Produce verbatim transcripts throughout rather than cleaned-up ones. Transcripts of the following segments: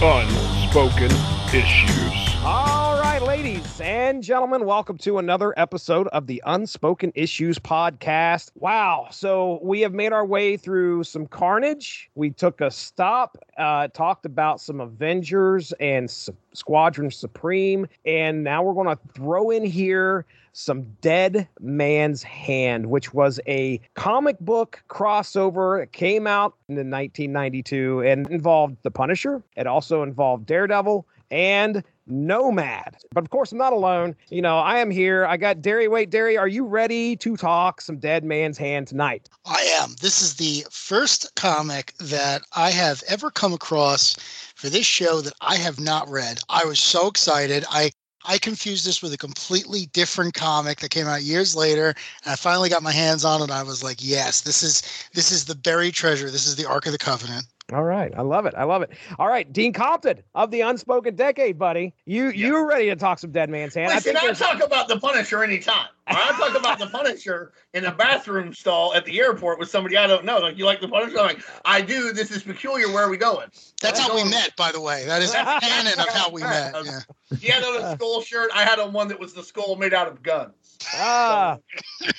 Unspoken Issues. All right, ladies and gentlemen, welcome to another episode of the Unspoken Issues podcast. Wow. So we have made our way through some carnage. We took a stop, uh, talked about some Avengers and S- Squadron Supreme, and now we're going to throw in here some Dead Man's Hand, which was a comic book crossover that came out in nineteen ninety-two and involved the Punisher. It also involved Daredevil and Nomad. But of course, I'm not alone. You know, I am here. I got Derry. Wait, Derry, are you ready to talk some Dead Man's Hand tonight? I am. This is the first comic that I have ever come across for this show that I have not read. I was so excited. I I confused this with a completely different comic that came out years later, and I finally got my hands on it, and I was like, yes, this is this is the buried treasure. This is the Ark of the Covenant. All right. I love it. I love it. All right. Dean Compton of the Unspoken Decade, buddy. You, yeah. You're ready to talk some Dead Man's Hand. Listen, I think I'll talk about the Punisher anytime. I'll talk about the Punisher in a bathroom stall at the airport with somebody I don't know. Like, you like the Punisher? I'm like, I do. This is peculiar. Where are we going? That's how we met, by the way. That is the canon of how we met. Yeah. He had on a skull shirt. I had on one that was the skull made out of guns. Ah.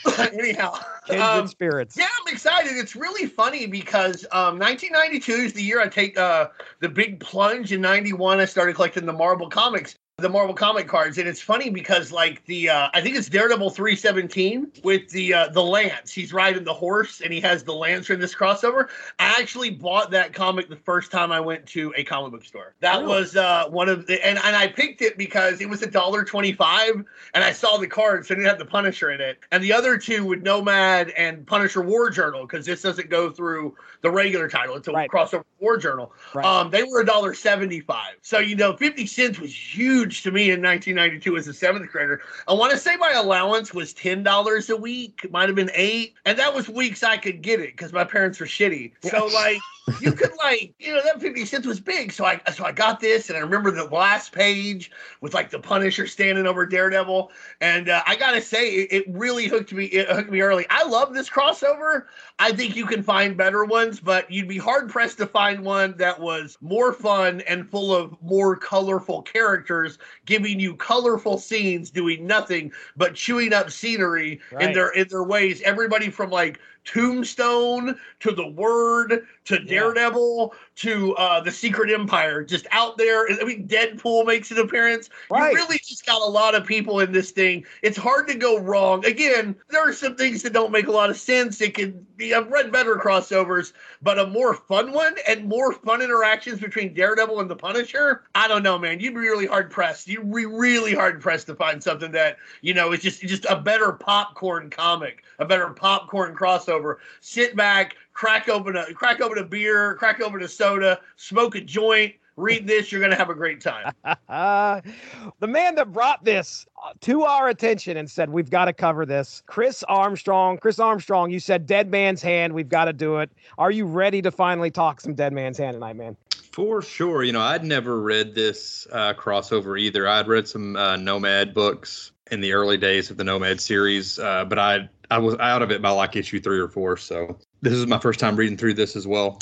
So, anyhow. Kindred um, spirits. Yeah, I'm excited. It's really funny because um, nineteen ninety-two is the year I take uh, the big plunge. In ninety-one, I started collecting the Marvel comics. The Marvel comic cards, and it's funny because, like, the uh, I think it's Daredevil three seventeen with the uh, the lance. He's riding the horse, and he has the lance in this crossover. I actually bought that comic the first time I went to a comic book store. That oh. was uh, one of the and, and I picked it because it was a dollar twenty-five, and I saw the card, so I didn't have the Punisher in it. And the other two with Nomad and Punisher War Journal, because this doesn't go through the regular title; it's a right. crossover War Journal. Right. Um, they were a dollar seventy-five, so you know, fifty cents was huge to me in nineteen ninety-two as a seventh grader. I want to say my allowance was ten dollars a week. It might have been eight. And that was weeks I could get it because my parents were shitty. So, like, you could, like, you know, that fifty cents was big. So I so I got this, and I remember the last page with, like, the Punisher standing over Daredevil. And uh, I got to say, it, it really hooked me It hooked me early. I love this crossover. I think you can find better ones, but you'd be hard-pressed to find one that was more fun and full of more colorful characters giving you colorful scenes doing nothing but chewing up scenery right. in their in their ways. Everybody from, like, Tombstone to The Word to Daredevil yeah. to uh, the Secret Empire, just out there. I mean, Deadpool makes an appearance. Right. You really just got a lot of people in this thing. It's hard to go wrong. Again, there are some things that don't make a lot of sense. It can be, I've read better crossovers, but a more fun one and more fun interactions between Daredevil and the Punisher. I don't know, man. You'd be really hard pressed. You'd be really hard pressed to find something that, you know, is just just a better popcorn comic, a better popcorn crossover. Over. Sit back, crack open a crack open a beer, crack open a soda, smoke a joint, read this. You're going to have a great time. The man that brought this to our attention and said, we've got to cover this. Chris Armstrong. Chris Armstrong, you said Dead Man's Hand. We've got to do it. Are you ready to finally talk some Dead Man's Hand tonight, man? For sure. You know, I'd never read this uh, crossover either. I'd read some uh, Nomad books in the early days of the Nomad series, uh, but I I was out of it by like issue three or four. So this is my first time reading through this as well.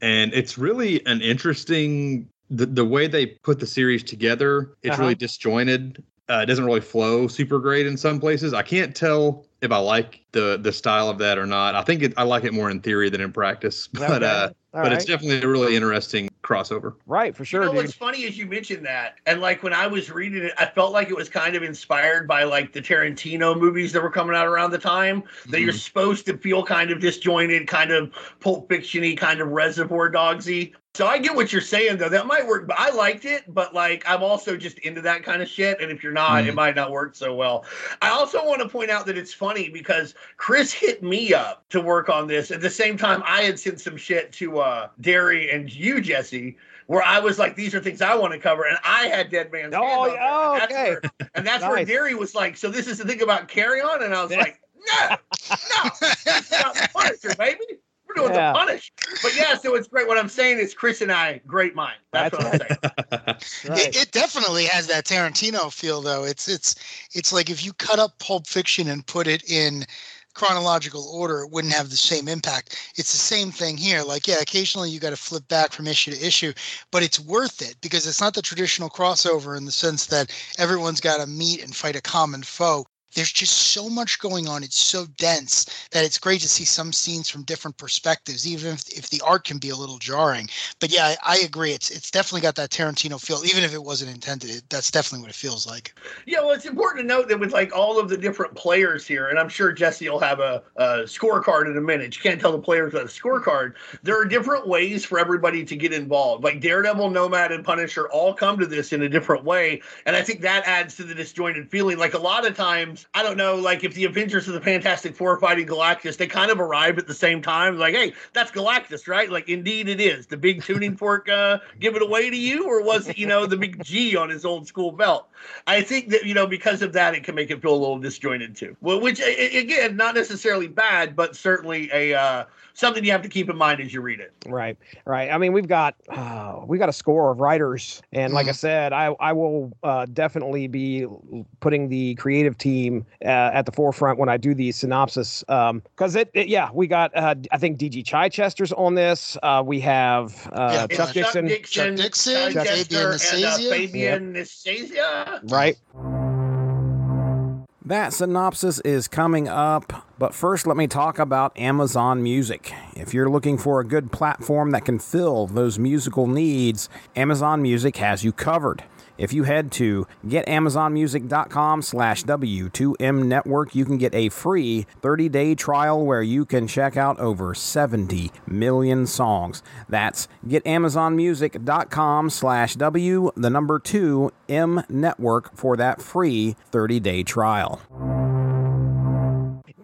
And it's really an interesting, the, the way they put the series together, it's uh-huh. really disjointed. Uh, it doesn't really flow super great in some places. I can't tell if I like the the style of that or not. I think it, I like it more in theory than in practice, but okay. uh, but right. It's definitely a really interesting crossover. Right, for sure. You know, dude. What's funny is you mentioned that, and like when I was reading it, I felt like it was kind of inspired by like the Tarantino movies that were coming out around the time. Mm-hmm. That you're supposed to feel kind of disjointed, kind of Pulp Fiction-y, kind of Reservoir Dogs-y. So I get what you're saying, though. That might work, but I liked it, but like I'm also just into that kind of shit, and if you're not, mm. it might not work so well. I also want to point out that it's funny because Chris hit me up to work on this. At the same time, I had sent some shit to uh, Derry and you, Jesse, where I was like, these are things I want to cover, and I had Dead Man's Hand. Oh, yeah, oh and okay. Where, and that's nice. Where Derry was like, so this is the thing about Carry On? And I was like, no, no, that's not the Punisher, baby. Doing yeah. the Punish, but yeah, so it's great. What I'm saying is, Chris and I, great mind. That's, That's what I'm saying. Right. It, it definitely has that Tarantino feel, though. It's it's it's like if you cut up Pulp Fiction and put it in chronological order, it wouldn't have the same impact. It's the same thing here. Like, yeah, occasionally you got to flip back from issue to issue, but it's worth it because it's not the traditional crossover in the sense that everyone's got to meet and fight a common foe. There's just so much going on. It's so dense that it's great to see some scenes from different perspectives, even if, if the art can be a little jarring. But yeah, I, I agree. It's it's definitely got that Tarantino feel, even if it wasn't intended. It, that's definitely what it feels like. Yeah, well, it's important to note that with like all of the different players here, and I'm sure Jesse will have a, a scorecard in a minute. You can't tell the players without a scorecard. There are different ways for everybody to get involved. Like Daredevil, Nomad, and Punisher all come to this in a different way. And I think that adds to the disjointed feeling. Like a lot of times, I don't know, like if the Avengers of the Fantastic Four fighting Galactus, they kind of arrive at the same time. Like, hey, that's Galactus, right? Like, indeed it is. The big tuning fork, uh, give it away to you? Or was it, you know, the big G on his old school belt? I think that, you know, because of that, it can make it feel a little disjointed too. Well, which, again, not necessarily bad, but certainly a uh, something you have to keep in mind as you read it. Right, right. I mean, we've got uh, we've got a score of writers. And like I said, I, I will uh, definitely be putting the creative team Uh, at the forefront when I do these synopsis, um, because it, it, yeah, we got uh, I think D G Chichester's on this. Uh, we have uh, yeah, Chuck, yeah. Dixon, Chuck Dixon, Chuck Dixon, Chuck Dixon, and Fabian Nicieza. Yeah. Right. That synopsis is coming up, but first let me talk about Amazon Music. If you're looking for a good platform that can fill those musical needs, Amazon Music has you covered. If you head to getamazonmusic.com slash W2MNetwork, you can get a free thirty-day trial where you can check out over seventy million songs. That's getamazonmusic.com slash W, the number two, M Network for that free thirty-day trial.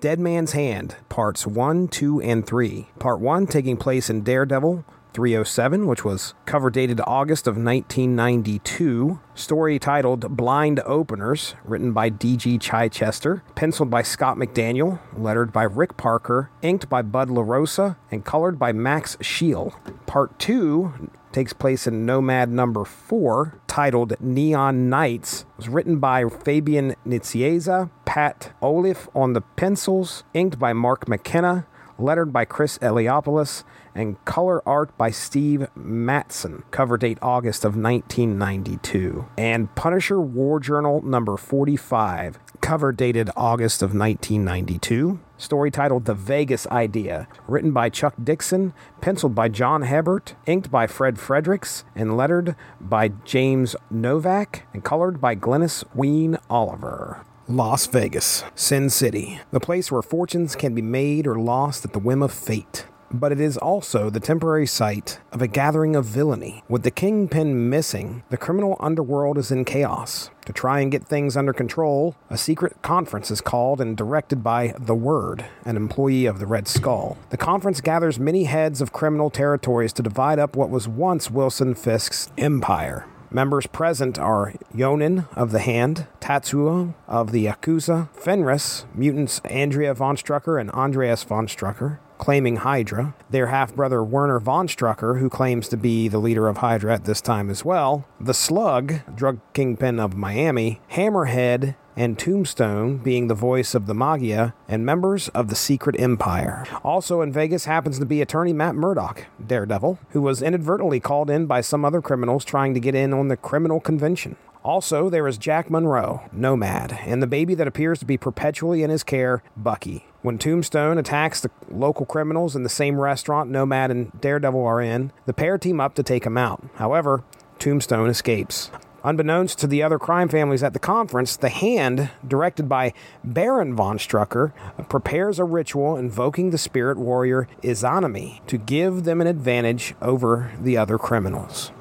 Dead Man's Hand, Parts one, two, and three. Part one taking place in Daredevil three oh seven, which was cover dated August of nineteen ninety-two. Story titled Blind Openers, written by D G Chichester, penciled by Scott McDaniel, lettered by Rick Parker, inked by Bud LaRosa, and colored by Max Scheel. Part two takes place in Nomad number four, titled Neon Nights. It was written by Fabian Nicieza, Pat Olliffe on the pencils, inked by Mark McKenna, lettered by Chris Eliopoulos, and color art by Steve Mattson. Cover date August of nineteen ninety-two. And Punisher War Journal number forty-five. Cover dated August of nineteen ninety-two. Story titled The Vegas Idea. Written by Chuck Dixon. Penciled by John Hebert. Inked by Fred Fredericks. And lettered by James Novak. And colored by Glennis Ween Oliver. Las Vegas, Sin City. The place where fortunes can be made or lost at the whim of fate. But it is also the temporary site of a gathering of villainy. With the Kingpin missing, the criminal underworld is in chaos. To try and get things under control, a secret conference is called and directed by The Word, an employee of the Red Skull. The conference gathers many heads of criminal territories to divide up what was once Wilson Fisk's empire. Members present are Yonin of the Hand, Tatsuo of the Yakuza, Fenris, mutants Andrea von Strucker and Andreas von Strucker, claiming Hydra, their half-brother Werner von Strucker, who claims to be the leader of Hydra at this time as well, the Slug, drug kingpin of Miami, Hammerhead, and Tombstone being the voice of the Magia, and members of the Secret Empire. Also in Vegas happens to be attorney Matt Murdock, Daredevil, who was inadvertently called in by some other criminals trying to get in on the criminal convention. Also, there is Jack Monroe, Nomad, and the baby that appears to be perpetually in his care, Bucky. When Tombstone attacks the local criminals in the same restaurant Nomad and Daredevil are in, the pair team up to take him out. However, Tombstone escapes. Unbeknownst to the other crime families at the conference, the Hand, directed by Baron von Strucker, prepares a ritual invoking the spirit warrior Izanami to give them an advantage over the other criminals.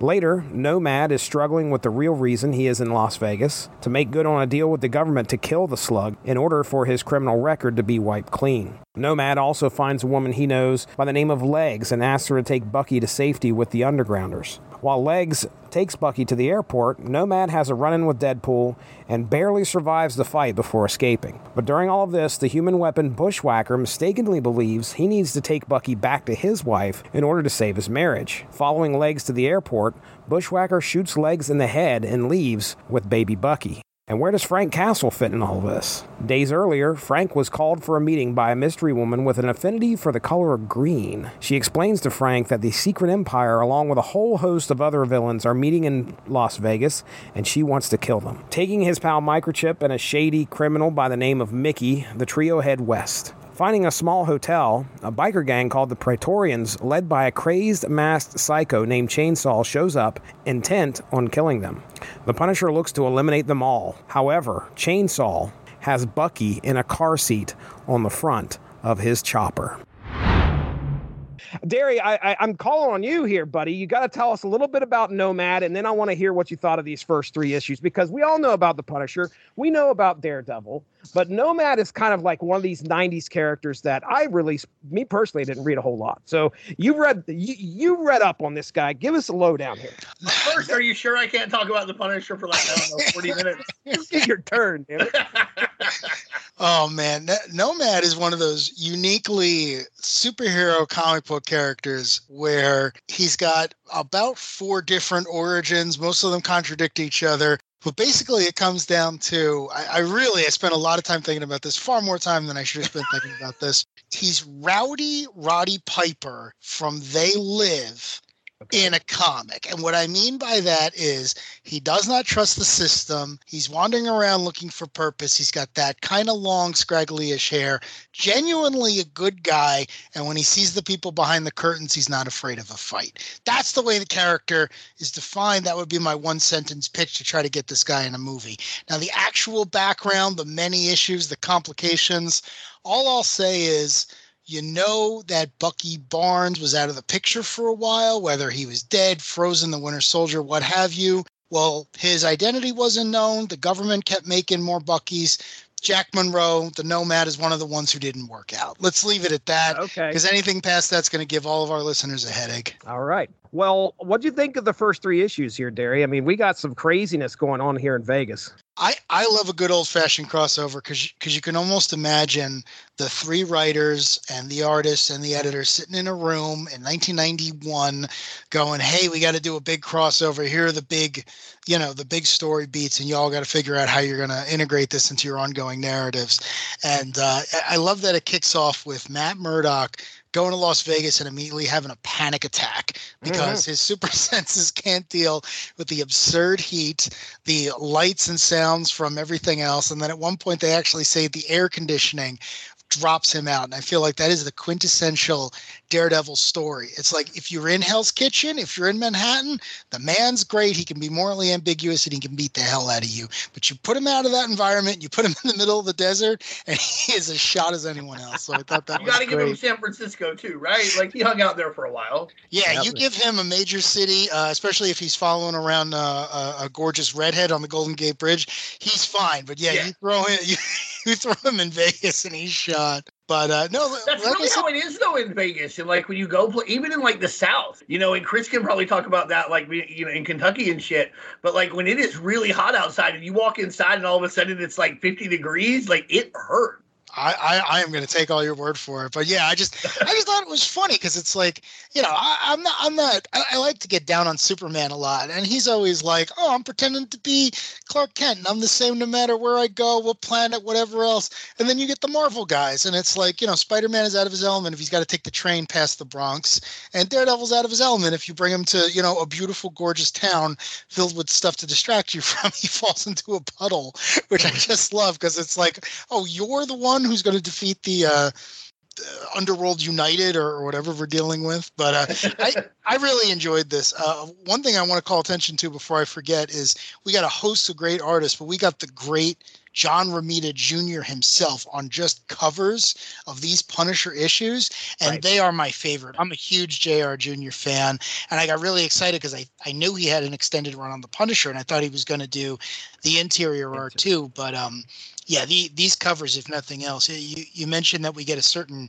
Later, Nomad is struggling with the real reason he is in Las Vegas, to make good on a deal with the government to kill the Slug in order for his criminal record to be wiped clean. Nomad also finds a woman he knows by the name of Legs and asks her to take Bucky to safety with the Undergrounders. While Legs takes Bucky to the airport, Nomad has a run-in with Deadpool and barely survives the fight before escaping. But during all of this, the human weapon Bushwhacker mistakenly believes he needs to take Bucky back to his wife in order to save his marriage. Following Legs to the airport, Bushwhacker shoots Legs in the head and leaves with baby Bucky. And where does Frank Castle fit in all this? Days earlier, Frank was called for a meeting by a mystery woman with an affinity for the color green. She explains to Frank that the Secret Empire, along with a whole host of other villains, are meeting in Las Vegas, and she wants to kill them. Taking his pal Microchip and a shady criminal by the name of Mickey, the trio head west. Finding a small hotel, a biker gang called the Praetorians, led by a crazed masked psycho named Chainsaw, shows up, intent on killing them. The Punisher looks to eliminate them all. However, Chainsaw has Bucky in a car seat on the front of his chopper. Derry, I, I, I'm calling on you here, buddy. You got to tell us a little bit about Nomad, and then I want to hear what you thought of these first three issues, because we all know about the Punisher. We know about Daredevil, but Nomad is kind of like one of these nineties characters that I really, me personally, didn't read a whole lot. So you read you, you read up on this guy. Give us a lowdown here. First, are you sure I can't talk about the Punisher for like, I don't know, forty minutes? It's your turn, damn it. Oh, man. Nomad is one of those uniquely superhero comic book characters where he's got about four different origins. Most of them contradict each other. But basically, it comes down to, I, I really, I spent a lot of time thinking about this, far more time than I should have spent thinking about this. He's Rowdy Roddy Piper from They Live okay. in a comic. And what I mean by that is he does not trust the system. He's wandering around looking for purpose. He's got that kind of long, scraggly-ish hair, genuinely a good guy. And when he sees the people behind the curtains, he's not afraid of a fight. That's the way the character is defined. That would be my one sentence pitch to try to get this guy in a movie. Now, the actual background, the many issues, the complications, all I'll say is, you know that Bucky Barnes was out of the picture for a while, whether he was dead, frozen, the Winter Soldier, what have you. Well, his identity wasn't known. The government kept making more Buckies. Jack Monroe, the Nomad, is one of the ones who didn't work out. Let's leave it at that. Okay. Because anything past that's going to give all of our listeners a headache. All right. Well, what do you think of the first three issues here, Derry? I mean, we got some craziness going on here in Vegas. I, I love a good old-fashioned crossover because because you can almost imagine the three writers and the artists and the editor sitting in a room in nineteen ninety-one going, hey, we got to do a big crossover. Here are the big, you know, the big story beats, and you all got to figure out how you're going to integrate this into your ongoing narratives. And uh, I love that it kicks off with Matt Murdock going to Las Vegas and immediately having a panic attack because mm-hmm. his super senses can't deal with the absurd heat, the lights and sounds from everything else. And then at one point, they actually say the air conditioning drops him out. And I feel like that is the quintessential Daredevil story. It's like if you're in Hell's Kitchen, if you're in Manhattan, the man's great. He can be morally ambiguous and he can beat the hell out of you. But you put him out of that environment, you put him in the middle of the desert, and he is as shot as anyone else. So I thought that you was gotta great. Give him San Francisco too, right? Like he hung out there for a while. Yeah, that you was... give him a major city, uh, especially if he's following around uh, a, a gorgeous redhead on the Golden Gate Bridge. He's fine, but yeah, yeah. you throw him. You, You throw him in Vegas and he's shot. But uh, no, that's really how it is though in Vegas. And like when you go play, even in like the South, you know, and Chris can probably talk about that, like you know, in Kentucky and shit. But like when it is really hot outside and you walk inside and all of a sudden it's like fifty degrees, like it hurts. I, I, I am going to take all your word for it. But yeah, I just I just thought it was funny because it's like, you know, I, I'm not I'm not I, I like to get down on Superman a lot. And he's always like, oh, I'm pretending to be Clark Kent. And I'm the same no matter where I go, what planet, whatever else. And then you get the Marvel guys. And it's like, you know, Spider-Man is out of his element if he's got to take the train past the Bronx. And Daredevil's out of his element if you bring him to, you know, a beautiful, gorgeous town filled with stuff to distract you from. He falls into a puddle, which I just love because it's like, oh, you're the one who's going to defeat the uh, Underworld United or, or whatever we're dealing with. But uh, I, I really enjoyed this. Uh, one thing I want to call attention to before I forget is we got a host of great artists, but we got the great John Romita Junior himself on just covers of these Punisher issues, and right. They are my favorite. I'm a huge J R Junior fan, and I got really excited because I, I knew he had an extended run on the Punisher, and I thought he was going to do the interior art too. But um, yeah, the, these covers, if nothing else, you, you mentioned that we get a certain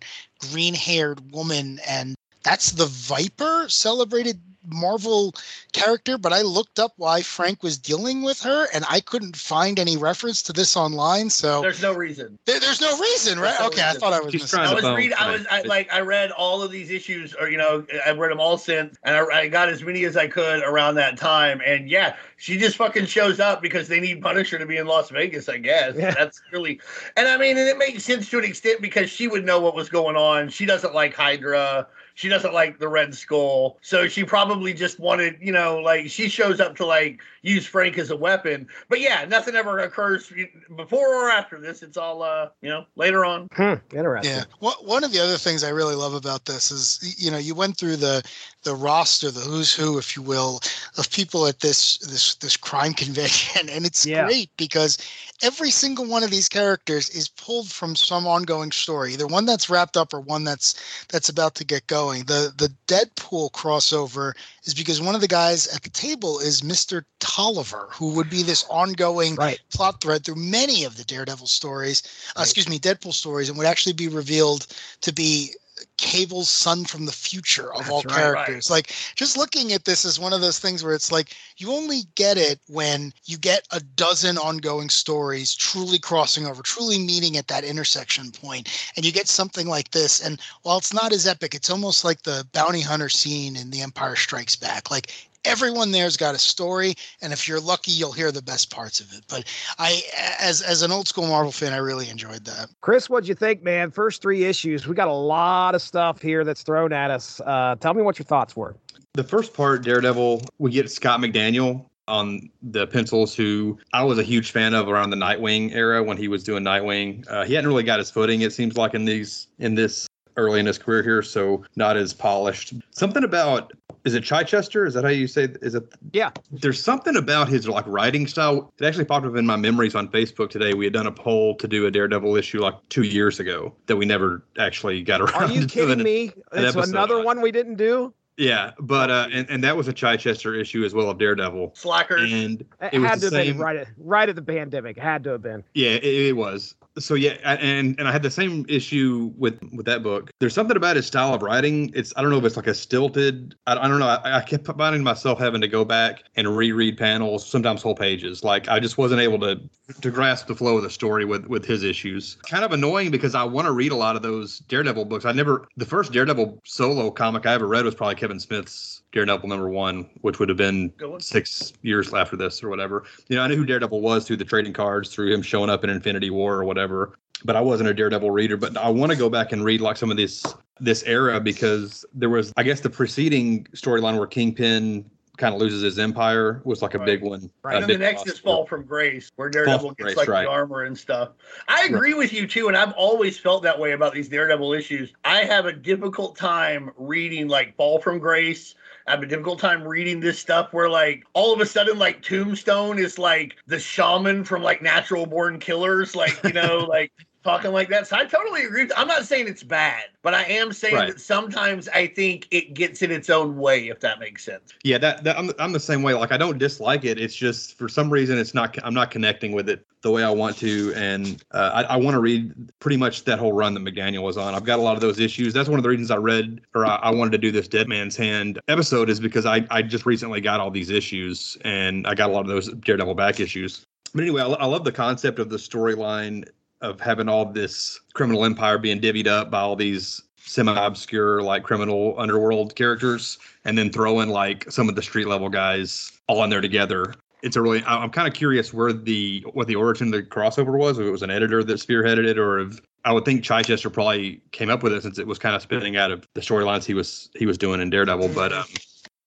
green-haired woman, and that's the Viper, celebrated Marvel character, but I looked up why Frank was dealing with her, and I couldn't find any reference to this online. So there's no reason. There, there's no reason, right? No okay, reason. I thought I was. Mis- I was read. I was I, like, I read all of these issues, or you know, I've read them all since, and I, I got as many as I could around that time. And yeah, she just fucking shows up because they need Punisher to be in Las Vegas, I guess. Yeah. That's really, and I mean, and it makes sense to an extent because she would know what was going on. She doesn't like Hydra. She doesn't like the Red Skull. So she probably just wanted, you know, like she shows up to like use Frank as a weapon. But yeah, nothing ever occurs before or after this. It's all, uh, you know, later on. Hmm, interesting. Yeah. Well, one of the other things I really love about this is, you know, you went through the the roster, the who's who, if you will, of people at this this this crime convention. And it's yeah. great because every single one of these characters is pulled from some ongoing story, either one that's wrapped up or one that's that's about to get going. The the Deadpool crossover is because one of the guys at the table is Mister Tolliver, who would be this ongoing right. plot thread through many of the Daredevil stories, uh, right. excuse me, Deadpool stories, and would actually be revealed to be Cable's son from the future of That's all characters. Right, right. Like, just looking at this is one of those things where it's like, you only get it when you get a dozen ongoing stories truly crossing over, truly meeting at that intersection point. And you get something like this. And while it's not as epic, it's almost like the bounty hunter scene in The Empire Strikes Back. Like, everyone there's got a story, and if you're lucky, you'll hear the best parts of it. But I, as as an old school Marvel fan, I really enjoyed that. Chris, what'd you think, man? First three issues, we got a lot of stuff here that's thrown at us. Uh, tell me what your thoughts were. The first part, Daredevil, we get Scott McDaniel on the pencils, who I was a huge fan of around the Nightwing era when he was doing Nightwing. Uh, he hadn't really got his footing, it seems like, in these in this early in his career here, so not as polished. Something about, is it Chichester? Is that how you say? Is it? Yeah. There's something about his like writing style. It actually popped up in my memories on Facebook today. We had done a poll to do a Daredevil issue like two years ago that we never actually got around. Are you to kidding doing me? An, it's an another one we didn't do. Yeah, but uh, and, and that was a Chichester issue as well of Daredevil. Slackers. And it, it was had to the have same, been right at, right at the pandemic. Had to have been. Yeah, it, it was. So yeah, and and I had the same issue with with that book. There's something about his style of writing. It's I don't know if it's like a stilted. I, I don't know. I, I kept finding myself having to go back and reread panels, sometimes whole pages. Like I just wasn't able to to grasp the flow of the story with with his issues. Kind of annoying because I want to read a lot of those Daredevil books. I never the first Daredevil solo comic I ever read was probably Kevin Smith's Daredevil number one, which would have been six years after this or whatever. You know, I knew who Daredevil was through the trading cards, through him showing up in Infinity War or whatever, but I wasn't a Daredevil reader. But I want to go back and read like some of this, this era, because there was, I guess, the preceding storyline where Kingpin kind of loses his empire was like a right. big one. Right. And then the next is Fall from Grace, where Daredevil gets Grace, like right. the armor and stuff. I agree right. with you too, and I've always felt that way about these Daredevil issues. I have a difficult time reading like Fall from Grace. I have a difficult time reading this stuff where like all of a sudden like Tombstone is like the shaman from like Natural Born Killers, like, you know, like talking like that. So I totally agree. I'm not saying it's bad, but I am saying right. that sometimes I think it gets in its own way, if that makes sense. Yeah, that, that I'm, I'm the same way. Like I don't dislike it. It's just for some reason it's not. I'm not connecting with it the way I want to, and uh, I, I want to read pretty much that whole run that McDaniel was on. I've got a lot of those issues. That's one of the reasons I read, or I, I wanted to do this Dead Man's Hand episode, is because I I just recently got all these issues, and I got a lot of those Daredevil back issues. But anyway, I, I love the concept of the storyline of having all this criminal empire being divvied up by all these semi-obscure, like, criminal underworld characters, and then throwing, like, some of the street-level guys all in there together. It's a really, I'm kind of curious where the, what the origin of the crossover was, if it was an editor that spearheaded it, or if, I would think Chichester probably came up with it since it was kind of spinning out of the storylines he was, he was doing in Daredevil, but... Um,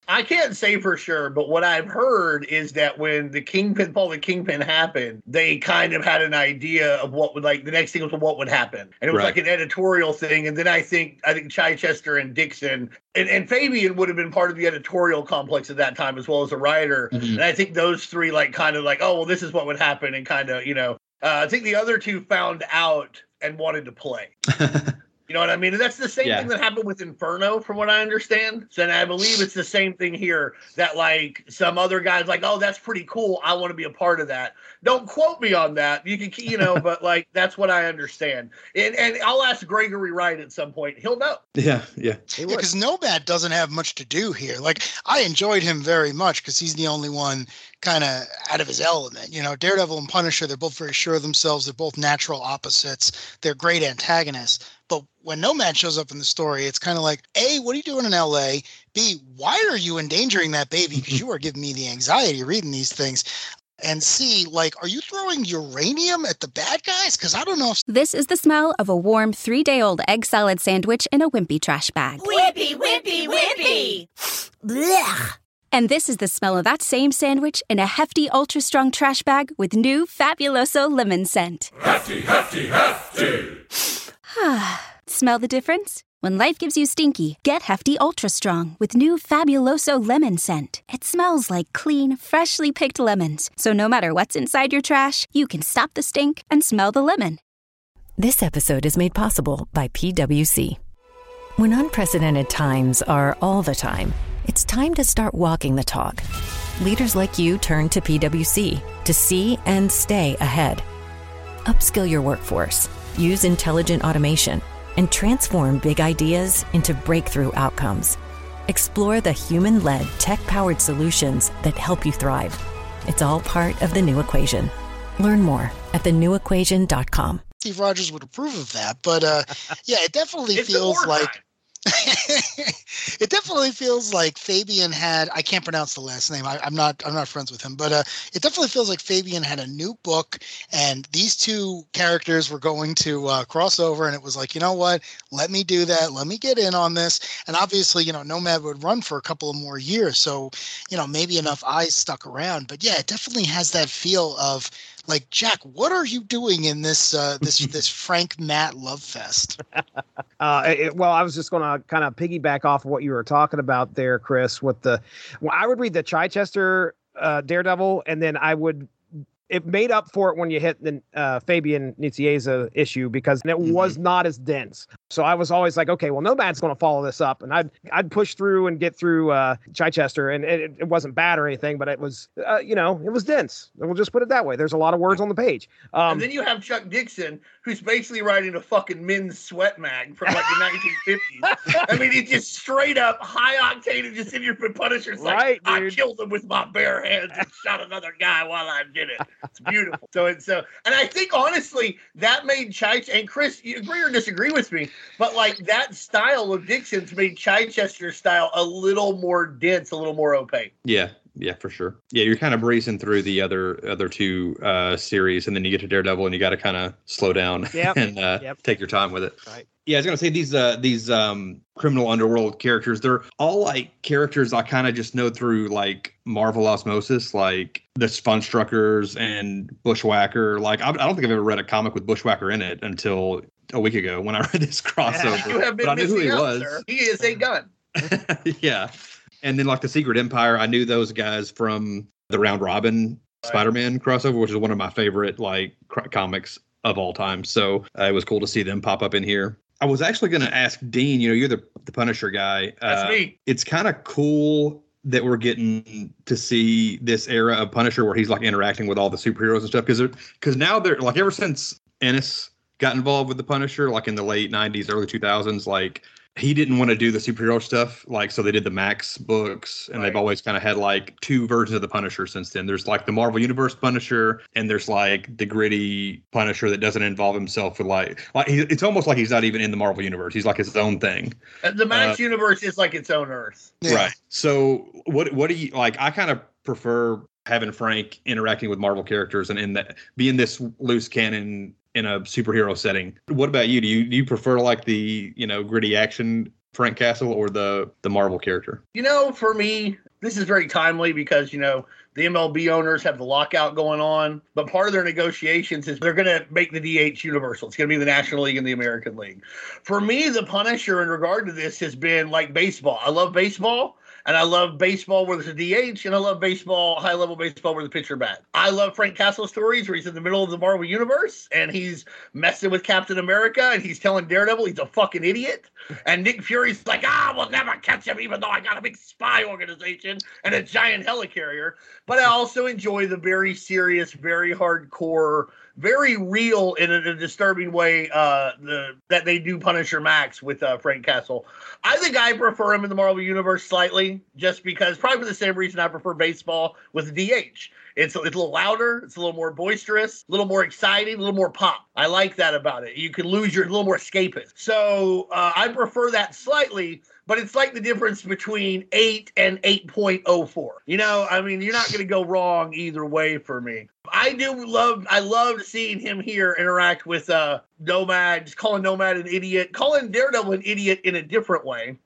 I can't say for sure, but what I've heard is that when the Kingpin, all the Kingpin happened, they kind of had an idea of what would, like, the next thing was what would happen. And it was right. like an editorial thing. And then I think, I think Chichester and Dixon and, and Fabian would have been part of the editorial complex at that time, as well as a writer. Mm-hmm. And I think those three, like, kind of like, oh, well, this is what would happen. And kind of, you know, uh, I think the other two found out and wanted to play. You know what I mean? And that's the same yeah. thing that happened with Inferno, from what I understand. So, and I believe it's the same thing here, that, like, some other guy's like, oh, that's pretty cool, I want to be a part of that. Don't quote me on that. You can, you know, but, like, that's what I understand. And and I'll ask Gregory Wright at some point. He'll know. Yeah, yeah. Because yeah, Nomad doesn't have much to do here. Like, I enjoyed him very much because he's the only one kind of out of his element. You know, Daredevil and Punisher, they're both very sure of themselves. They're both natural opposites. They're great antagonists. But when Nomad shows up in the story, it's kind of like, A, what are you doing in L A? B, why are you endangering that baby? Because you are giving me the anxiety reading these things. And C, like, are you throwing uranium at the bad guys? Because I don't know if... This is the smell of a warm three-day-old egg salad sandwich in a wimpy trash bag. Wimpy, wimpy, wimpy! Blech! And this is the smell of that same sandwich in a hefty, ultra-strong trash bag with new Fabuloso lemon scent. Hefty, hefty, hefty! Smell the difference? When life gives you stinky, get Hefty Ultra Strong with new Fabuloso lemon scent. It smells like clean, freshly picked lemons, so no matter what's inside your trash, you can stop the stink and smell the lemon. This episode is made possible by P W C. When unprecedented times are all the time, it's time to start walking the talk. Leaders like you turn to P W C to see and stay ahead. Upskill your workforce, use intelligent automation, and transform big ideas into breakthrough outcomes. Explore the human-led, tech-powered solutions that help you thrive. It's all part of The New Equation. Learn more at the new equation dot com. Steve Rogers would approve of that, but uh, yeah, it definitely feels like... it definitely feels like Fabian had, I can't pronounce the last name. I, I'm not, I'm not friends with him, but uh, it definitely feels like Fabian had a new book and these two characters were going to uh, cross over. And it was like, you know what, let me do that. Let me get in on this. And obviously, you know, Nomad would run for a couple of more years. So, you know, maybe enough eyes stuck around, but yeah, it definitely has that feel of, like, Jack, what are you doing in this uh, this this Frank Matt love fest? uh, it, well, I was just going to kind of piggyback off of what you were talking about there, Chris. With the, well, I would read the Chichester uh, Daredevil, and then I would. It made up for it when you hit the uh, Fabian Nicieza issue because it mm-hmm. was not as dense. So I was always like, okay, well, Nomad's going to follow this up. And I'd I'd push through and get through uh, Chichester. And it, it wasn't bad or anything, but it was, uh, you know, it was dense. We'll just put it that way. There's a lot of words on the page. Um, and then you have Chuck Dixon, who's basically writing a fucking men's sweat mag from like the nineteen fifties. I mean, it's just straight up high octane and just in your Punisher's right, like, dude. I killed him with my bare hands and shot another guy while I did it. It's beautiful. So and so, and I think honestly that made Chichester, and Chris, you agree or disagree with me, but like that style of Dixon's made Chichester's style a little more dense, a little more opaque. Yeah, yeah, for sure. Yeah, you're kind of breezing through the other other two uh, series, and then you get to Daredevil, and you got to kind of slow down yep. and uh, yep. take your time with it. Right. Yeah, I was gonna say these uh, these um, criminal underworld characters. They're all like characters I kind of just know through like Marvel osmosis, like the Funstruckers and Bushwhacker. Like I, I don't think I've ever read a comic with Bushwhacker in it until a week ago when I read this crossover. You have been but I knew who he up, was. Sir. He is a gun. Yeah, and then like the Secret Empire, I knew those guys from the Round Robin right. Spider-Man crossover, which is one of my favorite like cr- comics of all time. So uh, it was cool to see them pop up in here. I was actually going to ask Dean, you know, you're the, the Punisher guy. Uh, That's me. It's kind of cool that we're getting to see this era of Punisher where he's like interacting with all the superheroes and stuff. Cause, cause now they're like, ever since Ennis got involved with the Punisher, like in the late nineties, early two thousands, like he didn't want to do the superhero stuff, like, so they did the Max books, and right. they've always kind of had like two versions of the Punisher since then. There's like the Marvel Universe Punisher, and there's like the gritty Punisher that doesn't involve himself with like, like he, it's almost like he's not even in the Marvel Universe. He's like his own thing. The Max uh, universe is like its own Earth, yeah. right? So what what do you like? I kind of prefer having Frank interacting with Marvel characters and in that being this loose cannon in a superhero setting. What about you? Do you do you prefer like the, you know, gritty action Frank Castle or the the Marvel character? You know, for me, this is very timely because, you know, the M L B owners have the lockout going on, but part of their negotiations is they're going to make the D H universal. It's going to be the National League and the American League. For me, the Punisher in regard to this has been like baseball. I love baseball. And I love baseball where there's a D H, and I love baseball, high-level baseball, where the pitcher bat. I love Frank Castle stories where he's in the middle of the Marvel Universe, and he's messing with Captain America, and he's telling Daredevil he's a fucking idiot. And Nick Fury's like, ah, we'll never catch him, even though I got a big spy organization and a giant helicarrier. But I also enjoy the very serious, very hardcore, very real in a, a disturbing way uh, the, that they do Punisher Max with uh, Frank Castle. I think I prefer him in the Marvel Universe slightly, just because, probably for the same reason I prefer baseball with D H. It's, it's a little louder, it's a little more boisterous, a little more exciting, a little more pop. I like that about it. You can lose your, a little more escapist. So uh, I prefer that slightly, but it's like the difference between eight and eight point oh four. You know, I mean, you're not going to go wrong either way for me. I do love, I loved seeing him here interact with uh, Nomad, just calling Nomad an idiot, calling Daredevil an idiot in a different way.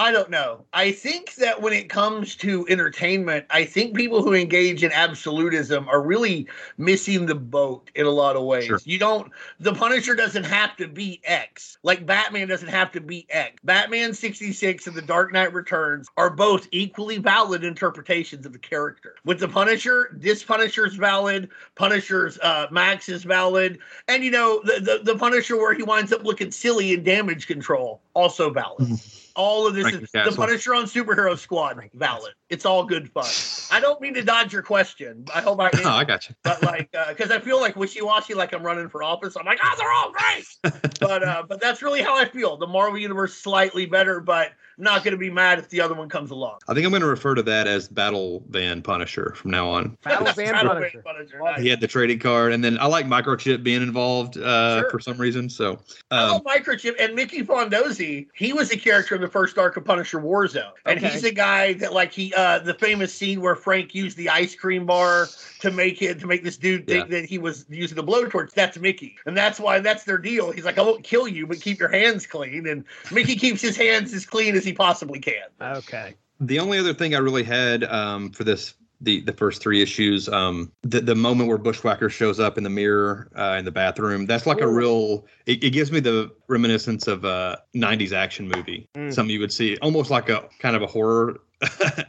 I don't know. I think that when it comes to entertainment, I think people who engage in absolutism are really missing the boat in a lot of ways. Sure. You don't, the Punisher doesn't have to be X. Like Batman doesn't have to be X. Batman sixty-six and The Dark Knight Returns are both equally valid interpretations of the character. With the Punisher, this Punisher's valid. Punisher's uh, Max is valid. And, you know, the, the, the Punisher where he winds up looking silly in damage control, also valid. All of this Frank is Castle. The Punisher on Superhero Squad, valid. It's all good fun. I don't mean to dodge your question. I hope I can. Oh, I got you. But like, because uh, I feel like wishy-washy, like I'm running for office. I'm like, oh, they're all great. but uh, but that's really how I feel. The Marvel Universe slightly better, but I'm not going to be mad if the other one comes along. I think I'm going to refer to that as Battle Van Punisher from now on. Battle Van Punisher. Punisher. Nice. He had the trading card, and then I like Microchip being involved uh, sure. for some reason. So um, I love Microchip and Mickey Fondozzi. He was a character in the first arc of Punisher Warzone, and okay. he's a guy that like he uh, the famous scene where Frank used the ice cream bar to make it to make this dude think yeah. that he was using the blowtorch. That's Mickey, and that's why that's their deal. He's like, I won't kill you, but keep your hands clean. And Mickey keeps his hands as clean as he possibly can. Okay. The only other thing I really had um, for this. The, the first three issues, um, the, the moment where Bushwhacker shows up in the mirror uh, in the bathroom, that's like Ooh. a real, it, it gives me the reminiscence of a nineties action movie. Mm. Something you would see, almost like a kind of a horror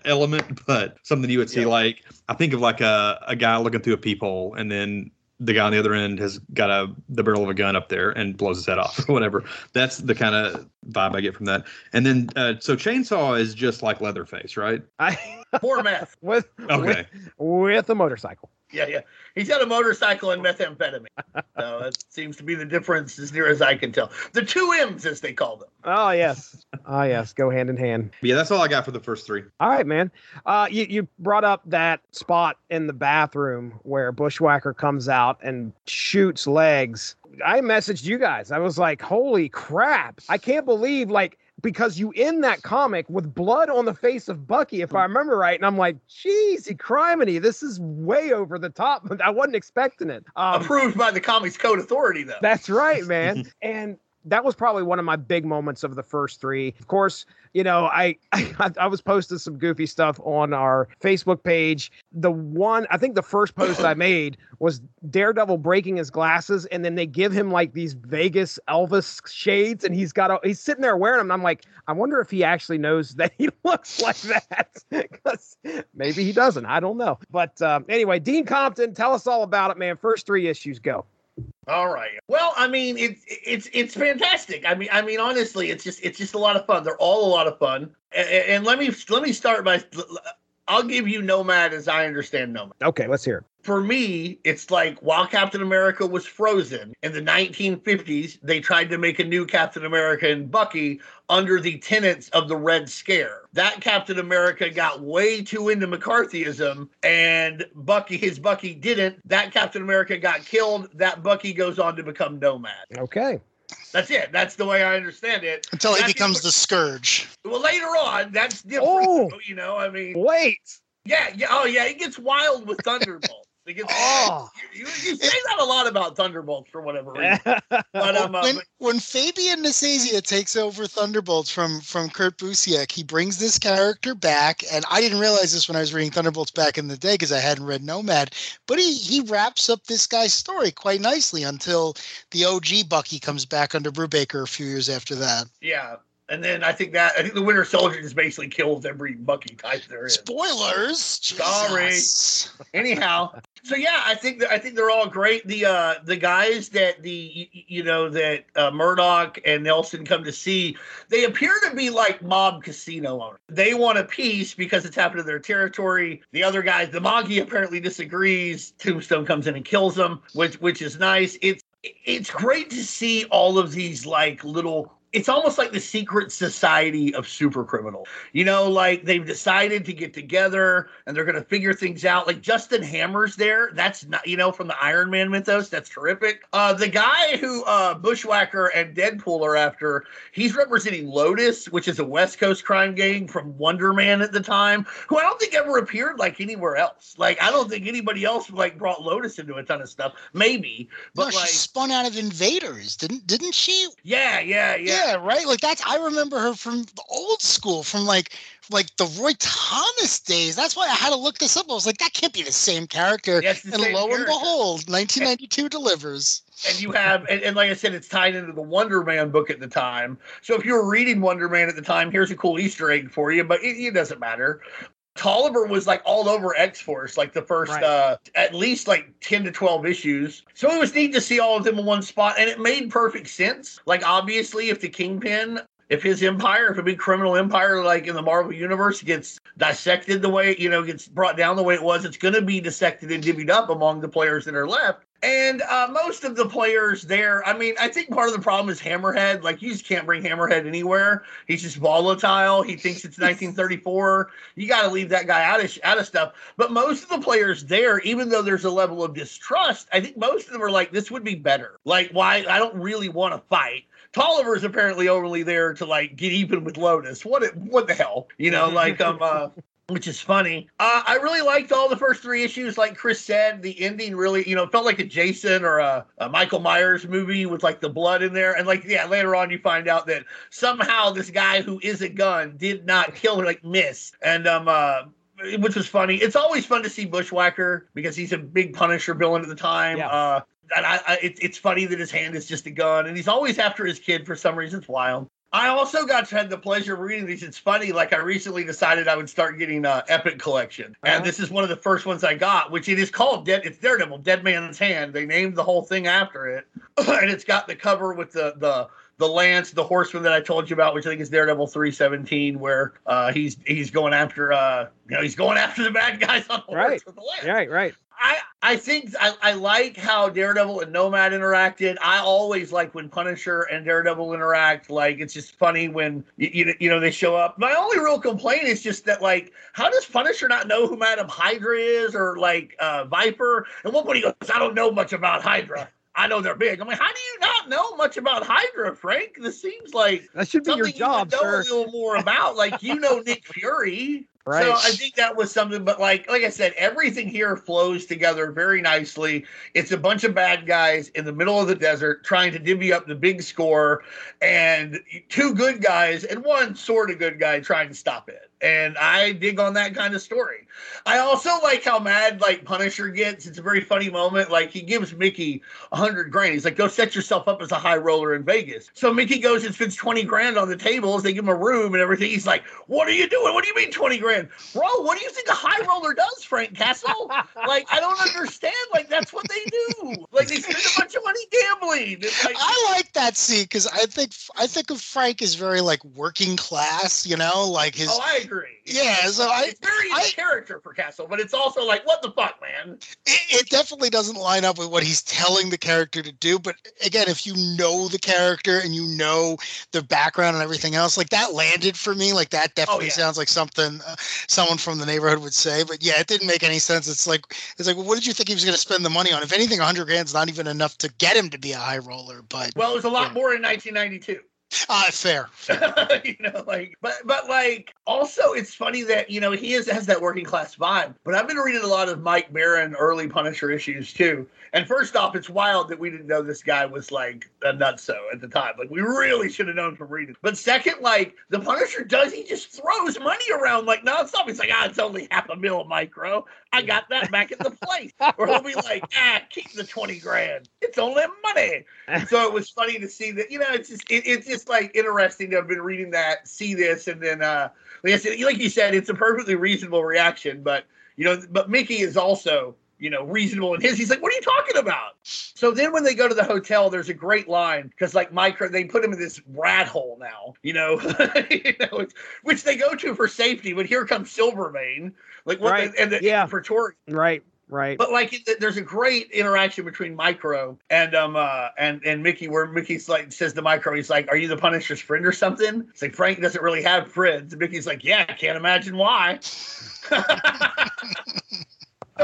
element, but something you would see yeah. like, I think of like a, a guy looking through a peephole and then the guy on the other end has got a the barrel of a gun up there and blows his head off or whatever. That's the kind of vibe I get from that. And then, uh, so Chainsaw is just like Leatherface, right? I Poor meth. With, okay. with, with a motorcycle. Yeah, yeah. He's got a motorcycle and methamphetamine. So that seems to be the difference as near as I can tell. The two M's, as they call them. Oh, yes. Oh, yes. Go hand in hand. Yeah, that's all I got for the first three. All right, man. Uh, you, you brought up that spot in the bathroom where Bushwhacker comes out and shoots Legs. I messaged you guys. I was like, holy crap. I can't believe, like, because you end that comic with blood on the face of Bucky, if I remember right. And I'm like, jeezy criminy, this is way over the top. I wasn't expecting it. Um, Approved by the Comics Code Authority, though. That's right, man. And that was probably one of my big moments of the first three. Of course, you know, I, I I was posting some goofy stuff on our Facebook page. The one, I think the first post I made was Daredevil breaking his glasses, and then they give him like these Vegas Elvis shades, and he's got a, he's sitting there wearing them. And I'm like, I wonder if he actually knows that he looks like that. Because maybe he doesn't. I don't know. But um, anyway, Dean Compton, tell us all about it, man. First three issues, go. All right. Well, I mean, it's it's it's fantastic. I mean, I mean, honestly, it's just it's just a lot of fun. They're all a lot of fun. And, and let me let me start by I'll give you Nomad as I understand Nomad. Okay, let's hear it. for me, it's like while Captain America was frozen in the nineteen fifties, they tried to make a new Captain America and Bucky under the tenets of the Red Scare. That Captain America got way too into McCarthyism, and Bucky, his Bucky didn't. That Captain America got killed. That Bucky goes on to become Nomad. Okay. That's it. That's the way I understand it. Until he becomes the Scourge. Well, later on, that's different. Oh, you know, I mean. Wait. Yeah, yeah. Oh, yeah. It gets wild with Thunderbolt. It gets, oh. you, you, you say that a lot about Thunderbolts for whatever reason. But, um, uh, when, when Fabian Nicieza takes over Thunderbolts from, from Kurt Busiek, he brings this character back. And I didn't realize this when I was reading Thunderbolts back in the day because I hadn't read Nomad. But he, he wraps up this guy's story quite nicely until the O G Bucky comes back under Brubaker a few years after that. Yeah. And then I think that I think the Winter Soldier just basically kills every Bucky type there is. Spoilers. Sorry. Jesus. Anyhow, so yeah, I think that, I think they're all great. The uh, the guys that the you know that uh, Murdoch and Nelson come to see, they appear to be like mob casino owners. They want a piece because it's happened to their territory. The other guys, the Magi apparently disagrees. Tombstone comes in and kills them, which which is nice. It's it's great to see all of these like little. It's almost like the secret society of super criminals. You know, like they've decided to get together and they're going to figure things out. Like Justin Hammer's there. That's not, you know, from the Iron Man mythos. That's terrific. Uh, the guy who uh, Bushwhacker and Deadpool are after, he's representing Lotus, which is a West Coast crime gang from Wonder Man at the time, who I don't think ever appeared like anywhere else. Like, I don't think anybody else like brought Lotus into a ton of stuff. Maybe. But no, like, she spun out of Invaders, didn't, didn't she? Yeah, yeah, yeah. yeah. Yeah, right. Like that's I remember her from the old school, from like like the Roy Thomas days. That's why I had to look this up. I was like, that can't be the same character. Yes, the and same lo character. And behold, nineteen ninety-two delivers. And you have, and, and like I said, it's tied into the Wonder Man book at the time. So if you were reading Wonder Man at the time, here's a cool Easter egg for you. But it, it doesn't matter. Tolliver was like all over X-Force, like the first right. uh, at least like ten to twelve issues. So it was neat to see all of them in one spot, and it made perfect sense. Like obviously if the Kingpin, if his empire, if a big criminal empire like in the Marvel Universe gets dissected the way, you know, gets brought down the way it was, it's going to be dissected and divvied up among the players that are left. And uh, most of the players there, I mean, I think part of the problem is Hammerhead. Like, you just can't bring Hammerhead anywhere. He's just volatile. He thinks it's nineteen thirty-four. You got to leave that guy out of, out of stuff. But most of the players there, even though there's a level of distrust, I think most of them are like, this would be better. Like, why? I don't really want to fight. Tolliver's apparently only there to, like, get even with Lotus. What what the hell? You know, like, um, uh, which is funny. Uh, I really liked all the first three issues. Like Chris said, the ending really, you know, felt like a Jason or a, a Michael Myers movie with, like, the blood in there. And, like, yeah, later on you find out that somehow this guy who is a gun did not kill her, like, miss. And, um, uh, which was funny. It's always fun to see Bushwhacker because he's a big Punisher villain at the time. Yeah. Uh, and I, I, it, it's funny that his hand is just a gun. And he's always after his kid for some reason. It's wild. I also got to have the pleasure of reading these. It's funny, like I recently decided I would start getting uh, Epic Collection. And uh-huh. this is one of the first ones I got, which it is called, Dead, it's Daredevil, Dead Man's Hand. They named the whole thing after it. And it's got the cover with the, the the lance, the horseman that I told you about, which I think is Daredevil three seventeen, where uh, he's he's going after uh, you know he's going after the bad guys on the right. horse with the lance. Right, right. I, I think I, I like how Daredevil and Nomad interacted. I always like when Punisher and Daredevil interact. Like, it's just funny when, you, you know, they show up. My only real complaint is just that, like, how does Punisher not know who Madam Hydra is or, like, uh, Viper? And one point he goes, I don't know much about Hydra. I know they're big. I'm like, how do you not know much about Hydra, Frank? This seems like that should be your job, you know sir. A little more about. Like, you know Nick Fury. Right. So I think that was something, but like like I said, everything here flows together very nicely. It's a bunch of bad guys in the middle of the desert trying to divvy up the big score, and two good guys and one sort of good guy trying to stop it. And I dig on that kind of story. I also like how mad like Punisher gets. It's a very funny moment. Like he gives Mickey a hundred grand. He's like, go set yourself up as a high roller in Vegas. So Mickey goes and spends twenty grand on the tables. They give him a room and everything. He's like, what are you doing? What do you mean twenty grand? Bro, what do you think a high roller does, Frank Castle? Like, I don't understand. Like, that's what they do. Like they spend a bunch of money gambling. Like, I like that scene because I think I think of Frank as very like working class, you know, like his oh, I agree. angry. Yeah, so I... It's very I, character for Castle, but it's also like, what the fuck, man? It, it definitely doesn't line up with what he's telling the character to do, but again, if you know the character and you know their background and everything else, like, that landed for me. Like, that definitely oh, yeah. sounds like something uh, someone from the neighborhood would say, but yeah, it didn't make any sense. It's like, it's like, well, what did you think he was going to spend the money on? If anything, one hundred grand's not even enough to get him to be a high roller, but... Well, it was a lot yeah. more in nineteen ninety-two. Ah, uh, fair. You know, like, but, but like, also, it's funny that, you know, he is, has that working class vibe, but I've been reading a lot of Mike Baron early Punisher issues, too. And first off, it's wild that we didn't know this guy was, like, a nutso at the time. Like, we really should have known from reading. But second, like, the Punisher does, he just throws money around, like, nonstop. He's like, ah, it's only half a mil, Micro. I got that back at the place. Or he'll be like, ah, keep the twenty grand. It's only money. So it was funny to see that, you know, it's just, it, it's just, like, interesting to have been reading that, see this, and then uh like I said, like you said, it's a perfectly reasonable reaction, but you know, but Mickey is also, you know, reasonable in his. He's like, what are you talking about? So then when they go to the hotel, there's a great line because like Micro, they put him in this rat hole now, you know, you know, which they go to for safety, but here comes Silvermane. Like what right. they, and the, yeah for Tori. Right. Right. But like there's a great interaction between Micro and um uh and, and Mickey where Mickey's like says to Micro, he's like, are you the Punisher's friend or something? It's like Frank doesn't really have friends. And Mickey's like, yeah, I can't imagine why. So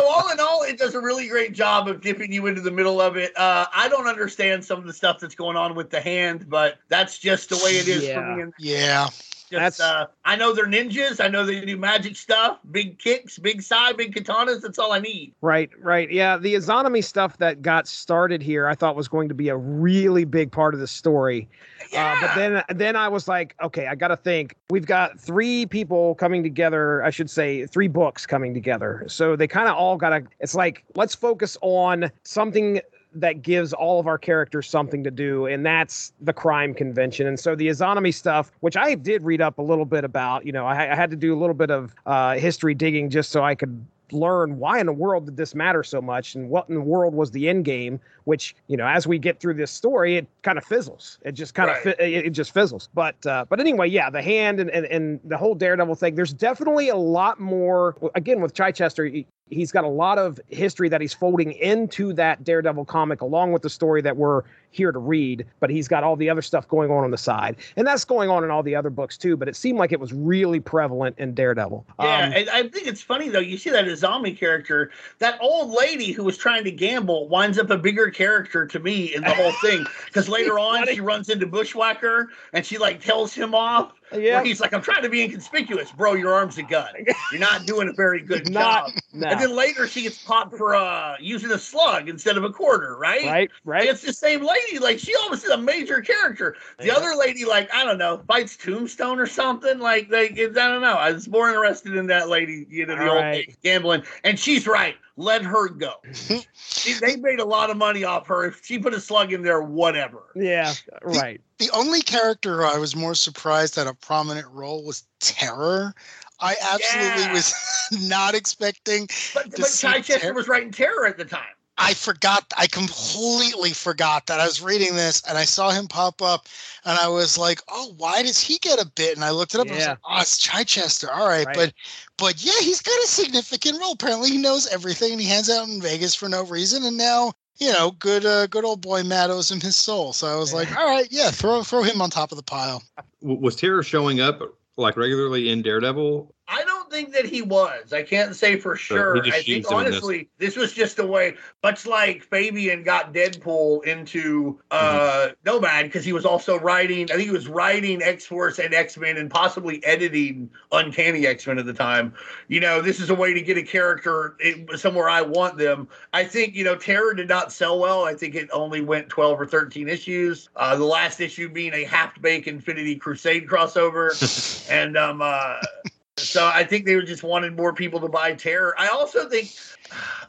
all in all, it does a really great job of dipping you into the middle of it. Uh, I don't understand some of the stuff that's going on with the hand, but that's just the way it is yeah. for me. And- yeah. Just, that's, uh, I know they're ninjas. I know they do magic stuff, big kicks, big sai, big katanas. That's all I need. Right, right. Yeah, the Izanami stuff that got started here, I thought was going to be a really big part of the story. Yeah. Uh, but then then I was like, okay, I got to think. We've got three people coming together. I should say three books coming together. So they kind of all got to, it's like, let's focus on something that gives all of our characters something to do, and that's the crime convention. And so the Izanami stuff, which I did read up a little bit about, you know, I, I had to do a little bit of uh, history digging just so I could learn why in the world did this matter so much and what in the world was the end game, which, you know, as we get through this story, it kind of fizzles. It just kind right. of, fi- it, it just fizzles. But, uh, but anyway, yeah, the hand and, and, and the whole Daredevil thing, there's definitely a lot more, again, with Chichester, he, he's got a lot of history that he's folding into that Daredevil comic along with the story that we're here to read, but he's got all the other stuff going on on the side. And that's going on in all the other books too, but it seemed like it was really prevalent in Daredevil. Yeah, um, and I think it's funny though, you see that Izanami character, that old lady who was trying to gamble winds up a bigger character to me in the whole thing. Because later on, she runs into Bushwhacker and she like tells him off. Yeah, he's like, I'm trying to be inconspicuous, bro. Your arm's a gun. You're not doing a very good not, job. No. And then later she gets popped for uh, using a slug instead of a quarter, right? Right, right. And it's the same lady. Like she almost is a major character. The yeah. other lady, like I don't know, fights Tombstone or something. Like they, I don't know. I was more interested in that lady, you know, the All old right. lady gambling, and she's right. Let her go. She, they made a lot of money off her. If she put a slug in there, whatever. Yeah, right. The, the only character I was more surprised at a prominent role was Terror. I absolutely yeah. was not expecting. But, but Chichester was writing Terror at the time. I forgot. I completely forgot that I was reading this and I saw him pop up and I was like, oh, why does he get a bit? And I looked it up yeah. and I was like, oh, it's Chichester. All right. right. But, but yeah, he's got a significant role. Apparently he knows everything and he hangs out in Vegas for no reason. And now, you know, good, uh, good old boy Matt owes him his soul. So I was yeah. like, all right, yeah, throw, throw him on top of the pile. Was Terror showing up like regularly in Daredevil? I don't think that he was. I can't say for sure. I think honestly, this. this was just a way, much like Fabian got Deadpool into uh, mm-hmm. Nomad, because he was also writing, I think he was writing X-Force and X-Men and possibly editing Uncanny X-Men at the time. You know, this is a way to get a character somewhere I want them. I think, you know, Terror did not sell well. I think it only went twelve or thirteen issues. Uh, the last issue being a half-baked Infinity Crusade crossover. and, um, uh, So I think they just wanted more people to buy Terror. I also think,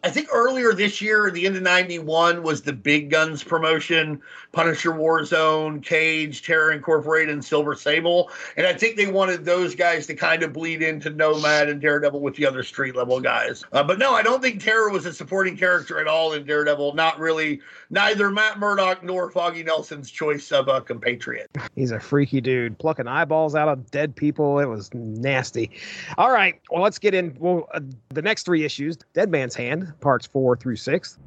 I think earlier this year, the end of ninety-one was the Big Guns promotion, Punisher Warzone, Cage, Terror Incorporated, and Silver Sable. And I think they wanted those guys to kind of bleed into Nomad and Daredevil with the other street level guys. Uh, but no, I don't think Terror was a supporting character at all in Daredevil. Not really, neither Matt Murdock nor Foggy Nelson's choice of a compatriot. He's a freaky dude, plucking eyeballs out of dead people. It was nasty. All right, well, let's get in. Well, uh, the next three issues, Dead Man's Hand, parts four through six.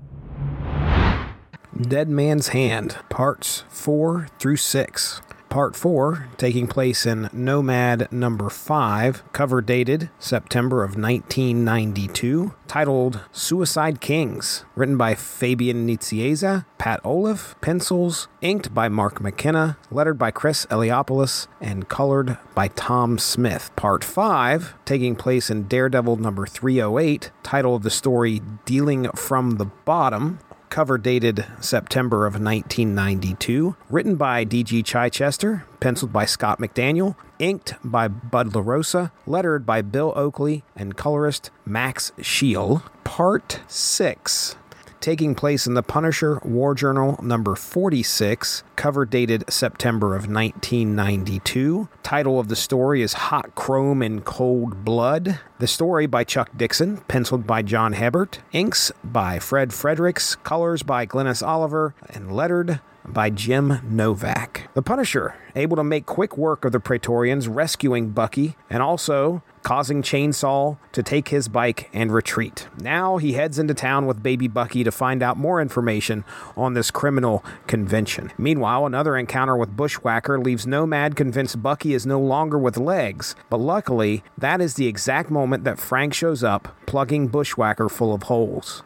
Dead Man's Hand, parts four through six. Part four, taking place in Nomad number five, cover dated September of nineteen ninety-two, titled Suicide Kings, written by Fabian Nicieza, Pat Olliffe, pencils, inked by Mark McKenna, lettered by Chris Eliopoulos, and colored by Tom Smith. Part five, taking place in Daredevil number three oh eight, title of the story Dealing from the Bottom, cover dated September of nineteen ninety-two, written by D G Chichester, penciled by Scott McDaniel, inked by Bud LaRosa, lettered by Bill Oakley, and colorist Max Scheel. Part six, taking place in the Punisher War Journal number forty-six, cover dated September of nineteen ninety-two. Title of the story is Hot Chrome in Cold Blood. The story by Chuck Dixon, penciled by John Hebert, inks by Fred Fredericks, colors by Glennis Oliver, and lettered by Jim Novak. The Punisher, able to make quick work of the Praetorians, rescuing Bucky, and also causing Chainsaw to take his bike and retreat. Now he heads into town with baby Bucky to find out more information on this criminal convention. Meanwhile, another encounter with Bushwhacker leaves Nomad convinced Bucky is no longer with Legs, but luckily, that is the exact moment that Frank shows up, plugging Bushwhacker full of holes.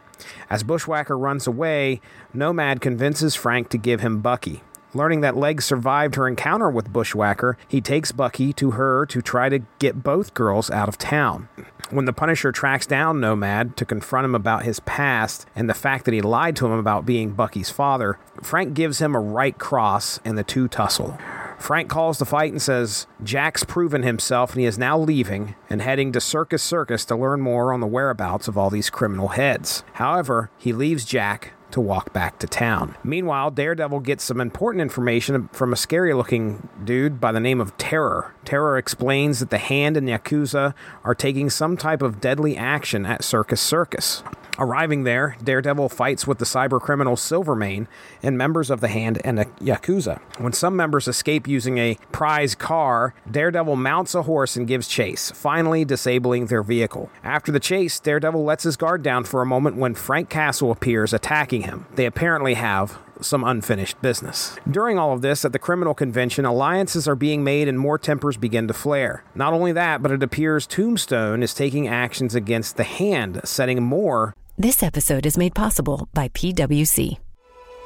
As Bushwhacker runs away, Nomad convinces Frank to give him Bucky. Learning that Legs survived her encounter with Bushwhacker, he takes Bucky to her to try to get both girls out of town. When the Punisher tracks down Nomad to confront him about his past and the fact that he lied to him about being Bucky's father, Frank gives him a right cross and the two tussle. Frank calls the fight and says Jack's proven himself and he is now leaving and heading to Circus Circus to learn more on the whereabouts of all these criminal heads. However, he leaves Jack to walk back to town. Meanwhile, Daredevil gets some important information from a scary-looking dude by the name of Terror. Terror explains that the Hand and Yakuza are taking some type of deadly action at Circus Circus. Arriving there, Daredevil fights with the cybercriminal Silvermane and members of the Hand and the Yakuza. When some members escape using a prize car, Daredevil mounts a horse and gives chase, finally disabling their vehicle. After the chase, Daredevil lets his guard down for a moment when Frank Castle appears, attacking him. They apparently have some unfinished business. During all of this, at the criminal convention, alliances are being made and more tempers begin to flare. Not only that, but it appears Tombstone is taking actions against the Hand, setting more. This episode is made possible by P W C.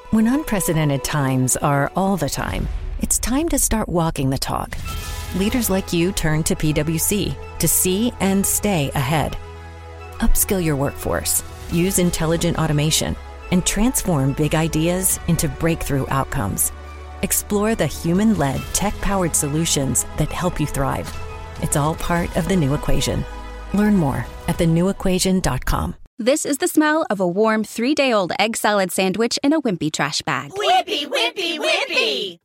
When unprecedented times are all the time, it's time to start walking the talk. Leaders like you turn to P W C to see and stay ahead. Upskill your workforce, use intelligent automation, and transform big ideas into breakthrough outcomes. Explore the human-led, tech-powered solutions that help you thrive. It's all part of The New Equation. Learn more at the new equation dot com. This is the smell of a warm three-day-old egg salad sandwich in a wimpy trash bag. Wimpy, wimpy, wimpy!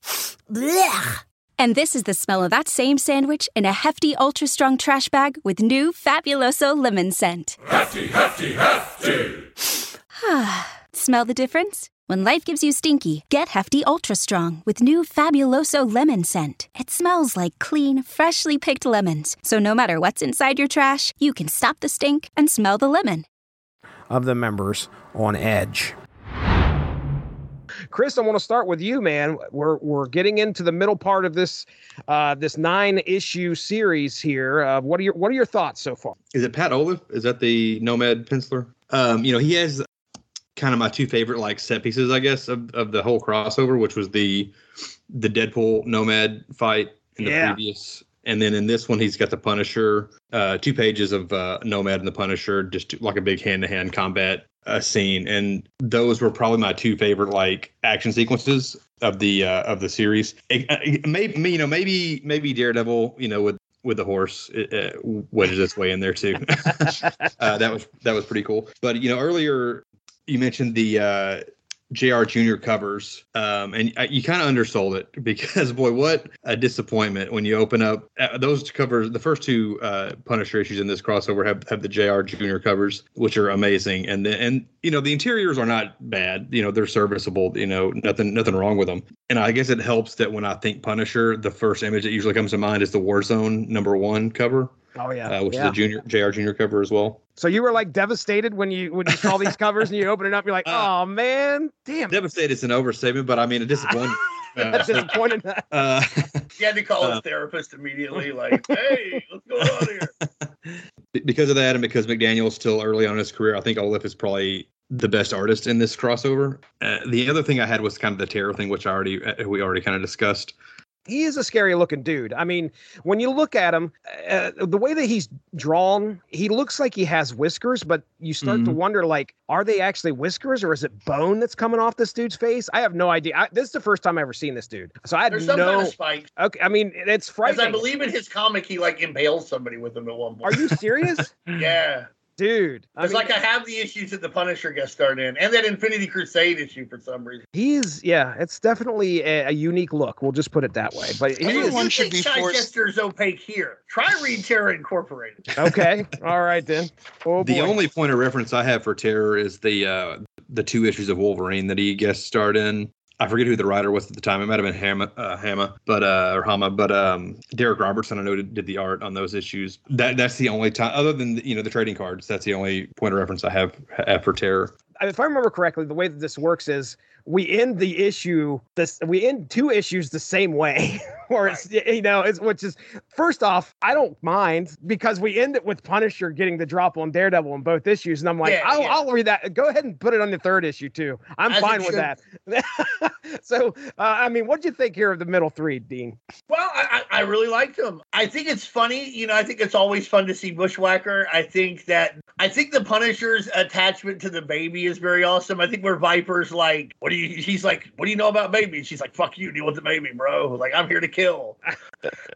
Blech. And this is the smell of that same sandwich in a hefty, ultra-strong trash bag with new Fabuloso lemon scent. Hefty, hefty, hefty! Smell the difference? When life gives you stinky, get Hefty Ultra Strong with new Fabuloso lemon scent. It smells like clean, freshly picked lemons, so no matter what's inside your trash, you can stop the stink and smell the lemon. Of the members on edge. Chris, I want to start with you, man. We're we're getting into the middle part of this uh, this nine issue series here. Uh, what are your what are your thoughts so far? Is it Pat Olliffe? Is that the Nomad penciler? Um, you know, he has kind of my two favorite like set pieces, I guess, of, of the whole crossover, which was the the Deadpool Nomad fight in the yeah. previous. And then in this one, he's got the Punisher, uh, two pages of uh, Nomad and the Punisher, just like a big hand-to-hand combat uh, scene. And those were probably my two favorite like action sequences of the uh, of the series. It, it, maybe you know, maybe maybe Daredevil, you know, with with the horse it, uh, wedges its way in there too. uh, that was that was pretty cool. But you know, earlier you mentioned the uh, J R Junior covers, um, and uh, you kind of undersold it because, boy, what a disappointment when you open up uh, those covers. The first two uh, Punisher issues in this crossover have, have the J R Junior covers, which are amazing. And, the, and you know, the interiors are not bad. You know, they're serviceable. You know, nothing nothing wrong with them. And I guess it helps that when I think Punisher, the first image that usually comes to mind is the Warzone number one cover. Oh yeah, uh, which yeah. is a junior J R Junior cover as well. So you were like devastated when you when you saw these covers and you open it up, you're like, oh uh, man, damn. Devastated is an overstatement, but I mean a disappointment. That's disappointing. Uh, you had to call uh, his therapist immediately, like, hey, what's going on here? Because of that, and because McDaniel's still early on in his career, I think Olliffe is probably the best artist in this crossover. Uh, the other thing I had was kind of the terror thing, which I already uh, we already kind of discussed. He is a scary looking dude. I mean, when you look at him, uh, the way that he's drawn, he looks like he has whiskers, but you start mm-hmm. to wonder, like, are they actually whiskers or is it bone that's coming off this dude's face? I have no idea. I, this is the first time I've ever seen this dude. So I had There's no some kind of spike. Okay, I mean, it's frightening. Because I believe in his comic, he like impales somebody with him at one point. Are you serious? Yeah. Dude. I it's mean, like I have the issues that the Punisher guest starred in and that Infinity Crusade issue for some reason. He's, yeah, it's definitely a, a unique look. We'll just put it that way. But everyone should be forced. Chichester's opaque here. Try read Terror Incorporated. Okay. All right, then. Oh, the boy. only point of reference I have for Terror is the uh, the two issues of Wolverine that he guest starred in. I forget who the writer was at the time. It might have been Hama, uh, Hama, but uh, or Hama, but um, Derek Robertson, I know, did, did the art on those issues. That that's the only time, other than you know the trading cards. That's the only point of reference I have, have for Terror. If I remember correctly, the way that this works is we end the issue. This we end two issues the same way, or it's you know, it's which is first off, I don't mind because we end it with Punisher getting the drop on Daredevil in both issues, and I'm like, yeah, I'll, yeah. I'll read that. Go ahead and put it on the third issue too. I'm As fine with that. So, uh, I mean, what do you think here of the middle three, Dean? Well, I, I really liked them. I think it's funny. You know, I think it's always fun to see Bushwhacker. I think that I think the Punisher's attachment to the baby is very awesome. I think where Viper's like, what do you? He's like, what do you know about baby? And she's like, fuck you, deal with the baby, bro. Like, I'm here to kill.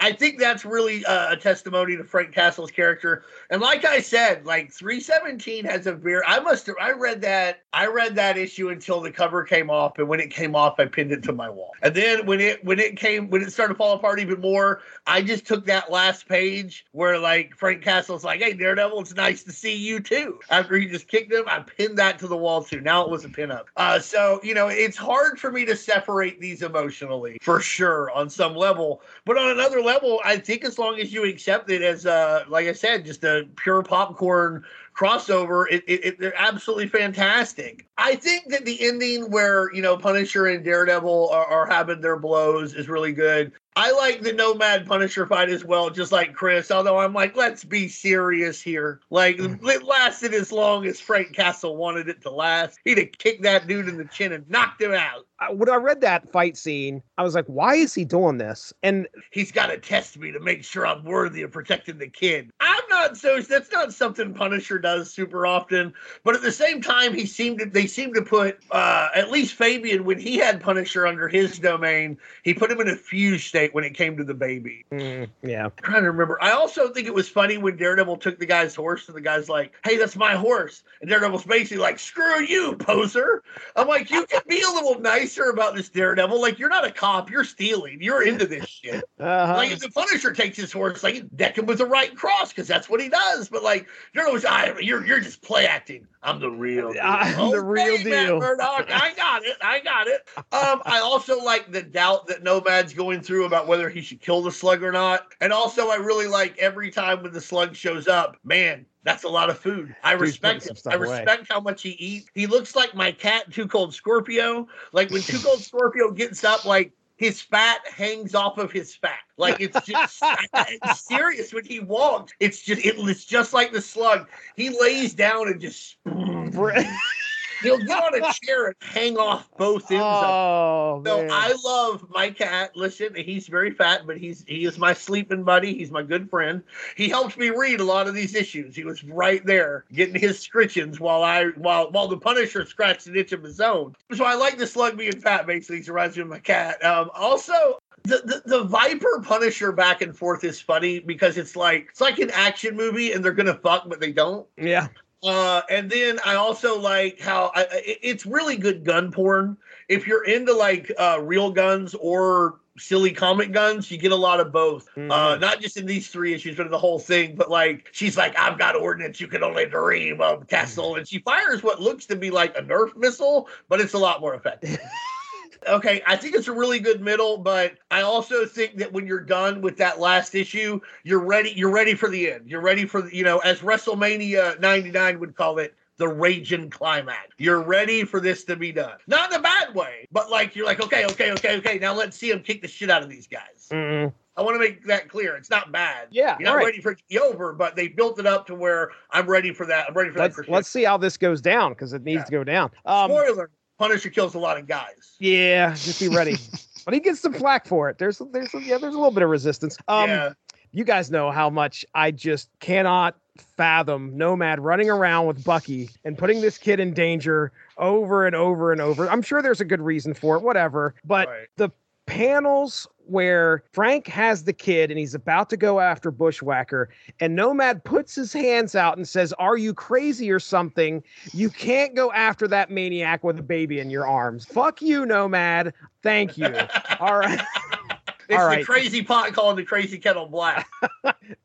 I think that's really uh, a testimony to Frank Castle's character. And like I said, like three seventeen has a very. I must. Have, I read that. I read that issue until the cover came off, and when it came off, I pinned it to my wall. And then when it when it came when it started to fall apart even more, I just took that last page where like Frank Castle's like, "Hey, Daredevil, it's nice to see you too." After he just kicked him, I pinned that to the wall too. Now it was a pinup. Uh, so you know, it's hard for me to separate these emotionally for sure on some level, but on another level, I think as long as you accept it as, uh, like I said, just a pure popcorn crossover, it, it, it they're absolutely fantastic. I think that the ending where, you know, Punisher and Daredevil are, are having their blows is really good. I like the Nomad Punisher fight as well, just like Chris, although I'm like, let's be serious here. Like, it lasted as long as Frank Castle wanted it to last. He'd have kicked that dude in the chin and knocked him out. When I read that fight scene, I was like, why is he doing this? And he's got to test me to make sure I'm worthy of protecting the kid. I'm not so, that's not something Punisher does super often, but at the same time, he seemed to, they seemed to put, uh, at least Fabian, when he had Punisher under his domain, he put him in a fuse state when it came to the baby. Mm, yeah. I'm trying to remember. I also think it was funny when Daredevil took the guy's horse and the guy's like, hey, that's my horse. And Daredevil's basically like, screw you, poser. I'm like, you can be a little nicer about this, Daredevil. Like, you're not a cop. You're stealing. You're into this shit. Uh-huh. Like, if the Punisher takes his horse, like, deck him with a right cross because that's what he does. But, like, Daredevil's, I, you're, you're just play acting. I'm the real deal. I'm okay, the real deal. Matt Murdock, I got it. I got it. Um, I also like the doubt that Nomad's going through about whether he should kill the Slug or not. And also, I really like every time when the Slug shows up, man, that's a lot of food. I Dude's respect it. I respect away. how much he eats. He looks like my cat, Too Cold Scorpio. Like when Too Cold Scorpio gets up, like, his fat hangs off of his fat. Like, it's just it's serious when he walks. It's just it, it's just like the Slug. He lays down and just... He'll get on a chair and hang off both ends oh, of it. So man. I love my cat. Listen, he's very fat, but he's he is my sleeping buddy. He's my good friend. He helped me read a lot of these issues. He was right there getting his scritchings while I while while the Punisher scratched an itch of his own. So I like the Slug being fat, basically. He reminds me of my cat. Um, also... The, the the Viper Punisher back and forth is funny because it's like it's like an action movie and they're gonna fuck but they don't. Yeah. Uh, and then I also like how I, it's really good gun porn. If you're into like uh, real guns or silly comic guns, you get a lot of both. Mm-hmm. Uh, not just in these three issues, but in the whole thing. But like, she's like, I've got ordnance you can only dream of, Castle. And she fires what looks to be like a Nerf missile, but it's a lot more effective. Okay, I think it's a really good middle, but I also think that when you're done with that last issue, you're ready. You're ready for the end. You're ready for, you know, as WrestleMania ninety-nine would call it, the raging climax. You're ready for this to be done. Not in a bad way, but like you're like, okay, okay, okay, okay. Now let's see him kick the shit out of these guys. Mm-hmm. I want to make that clear. It's not bad. Yeah, you're not right. ready for it to be over, but they built it up to where I'm ready for that. I'm ready for let's, that. For let's see how this goes down, because it needs yeah. to go down. Um, Spoiler: Punisher kills a lot of guys. Yeah, just be ready. But he gets some flack for it. There's, there's, yeah, there's a little bit of resistance. Um, yeah. You guys know how much I just cannot fathom Nomad running around with Bucky and putting this kid in danger over and over and over. I'm sure there's a good reason for it, whatever. But right. the panels where Frank has the kid and he's about to go after Bushwhacker, and Nomad puts his hands out and says, "Are you crazy or something? You can't go after that maniac with a baby in your arms. Fuck you, Nomad. Thank you." All right. It's All right. the crazy pot calling the crazy kettle black.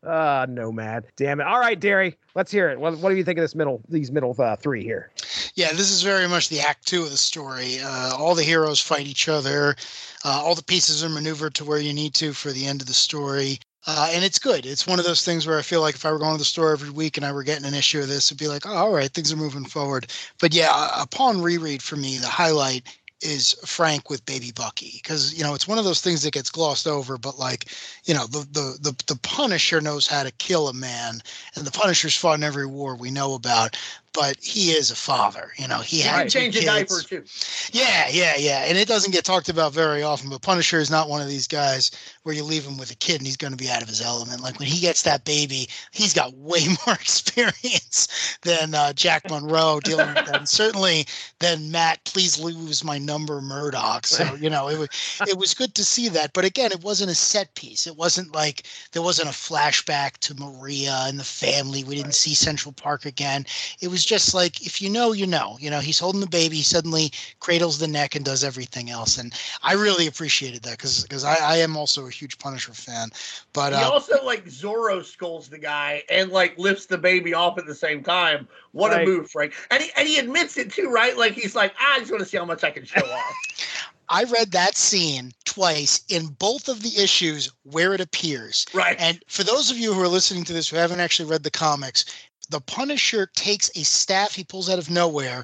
uh, Nomad. Damn it. All right, Derry, let's hear it. What, what do you think of this middle, these middle uh, three here? Yeah, this is very much the act two of the story. Uh, all the heroes fight each other. Uh, all the pieces are maneuvered to where you need to for the end of the story. Uh, and it's good. It's one of those things where I feel like if I were going to the store every week and I were getting an issue of this, it'd be like, oh, all right, things are moving forward. But yeah, upon reread for me, the highlight is Frank with baby Bucky, because, you know, it's one of those things that gets glossed over, but like, you know, the, the the the Punisher knows how to kill a man, and the Punisher's fought in every war we know about, but he is a father. You know, he had to change a diaper too. Yeah, yeah, yeah. And it doesn't get talked about very often, but Punisher is not one of these guys where you leave him with a kid and he's going to be out of his element. Like when he gets that baby, he's got way more experience than uh, Jack Monroe dealing with that. And certainly than Matt, please lose my number, Murdoch. So, you know, it was, it was good to see that. But again, it wasn't a set piece. It wasn't like there wasn't a flashback to Maria and the family. We didn't right. see Central Park again. It was just like, if you know, you know, you know, he's holding the baby, he suddenly cradles the neck and does everything else. And I really appreciated that because because I, I am also a huge Punisher fan. But he uh, also like Zorro skulls the guy and like lifts the baby off at the same time. What right. a move, Frank. And he, and he admits it too, right? Like he's like, I just want to see how much I can show off. I read that scene twice in both of the issues where it appears. Right. And for those of you who are listening to this who haven't actually read the comics, the Punisher takes a staff he pulls out of nowhere.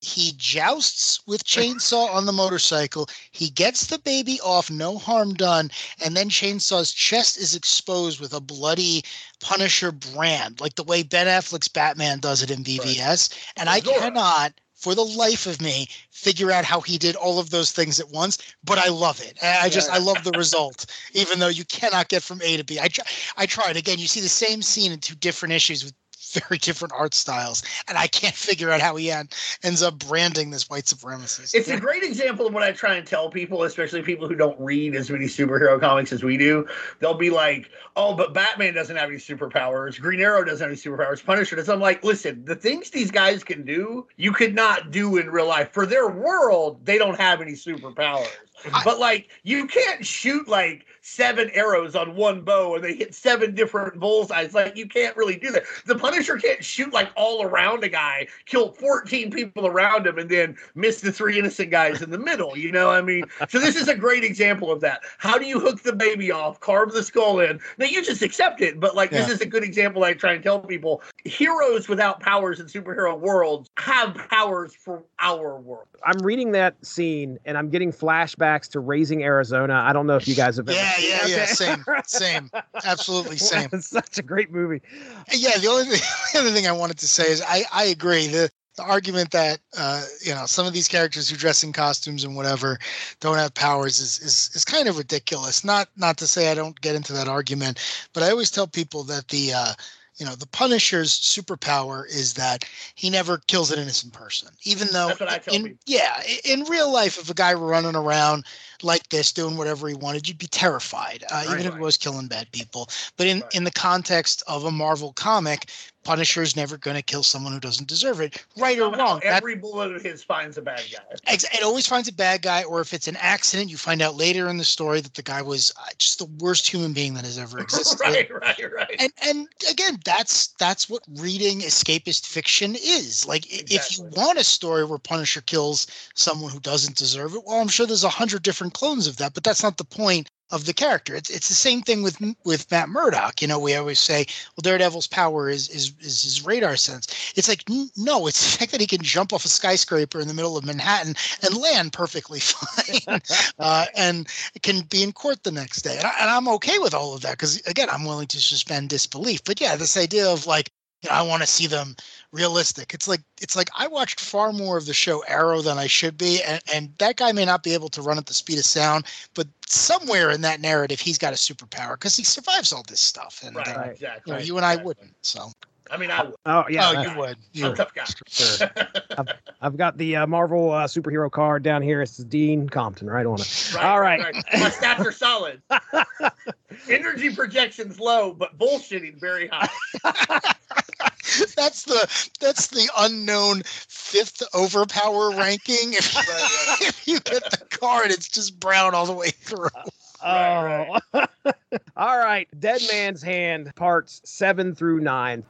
He jousts with Chainsaw on the motorcycle. He gets the baby off, no harm done, and then Chainsaw's chest is exposed with a bloody Punisher brand, like the way Ben Affleck's Batman does it in B V S. Right. And I cannot, for the life of me, figure out how he did all of those things at once, but I love it. I just, I love the result, even though you cannot get from A to B. I, try, I tried. Again, you see the same scene in two different issues with very different art styles, and I can't figure out how he end, ends up branding this white supremacist. It's a great example of what I try and tell people, especially people who don't read as many superhero comics as we do. They'll be like, oh, but Batman doesn't have any superpowers. Green Arrow doesn't have any superpowers. Punisher doesn't. I'm like, listen, the things these guys can do, you could not do in real life. For their world, they don't have any superpowers. I, but, like, you can't shoot, like, seven arrows on one bow and they hit seven different bullseyes. Like, you can't really do that. The Punisher can't shoot, like, all around a guy, kill fourteen people around him, and then miss the three innocent guys in the middle. You know what I mean? So this is a great example of that. How do you hook the baby off, carve the skull in? Now, you just accept it, but, like, yeah. this is a good example I try and tell people. Heroes without powers in superhero worlds have powers for our world. I'm reading that scene, and I'm getting flashbacks to Raising Arizona. I don't know if you guys have been. Yeah, yeah, okay. yeah. Same, same. Absolutely same. It's such a great movie. Yeah, the only thing, the other thing I wanted to say is I, I agree. The, the argument that, uh, you know, some of these characters who dress in costumes and whatever don't have powers is, is, is kind of ridiculous. Not, not to say I don't get into that argument, but I always tell people that the, uh, you know, the Punisher's superpower is that he never kills an innocent person, even though, that's what I tell in, people. yeah, in real life, if a guy were running around like this, doing whatever he wanted, you'd be terrified, uh, right, even right. if it was killing bad people. But in, right. in the context of a Marvel comic, Punisher's never going to kill someone who doesn't deserve it, right or wrong. Every that, bullet of his finds a bad guy. Ex- it always finds a bad guy, or if it's an accident, you find out later in the story that the guy was just the worst human being that has ever existed. Right, right, right. And and again, that's that's what reading escapist fiction is. Like, exactly. If you want a story where Punisher kills someone who doesn't deserve it, well, I'm sure there's a hundred different clones of that, but that's not the point of the character. It's it's the same thing with with Matt Murdock. You know, we always say, well, Daredevil's power is is is his radar sense. It's like, no, it's the fact that he can jump off a skyscraper in the middle of Manhattan and land perfectly fine, uh, and can be in court the next day. And, I, and I'm okay with all of that because, again, I'm willing to suspend disbelief. But yeah, this idea of like, you know, I want to see them realistic. It's like it's like I watched far more of the show Arrow than I should be, and, and that guy may not be able to run at the speed of sound, but somewhere in that narrative, he's got a superpower because he survives all this stuff. And right, uh, exactly. You know, you and I exactly. wouldn't. So I mean, I would. Oh yeah, oh, uh, you would. You I'm would. Tough guy. Sure. I've, I've got the uh, Marvel uh, superhero card down here. It's Dean Compton right on it. Right, all right, right. right. My stats are solid. Energy projection's low, but bullshitting very high. That's the that's the unknown fifth overpower ranking. If, if you get the card, it's just brown all the way through. Right, oh, right. All right. Dead Man's Hand, parts seven through nine.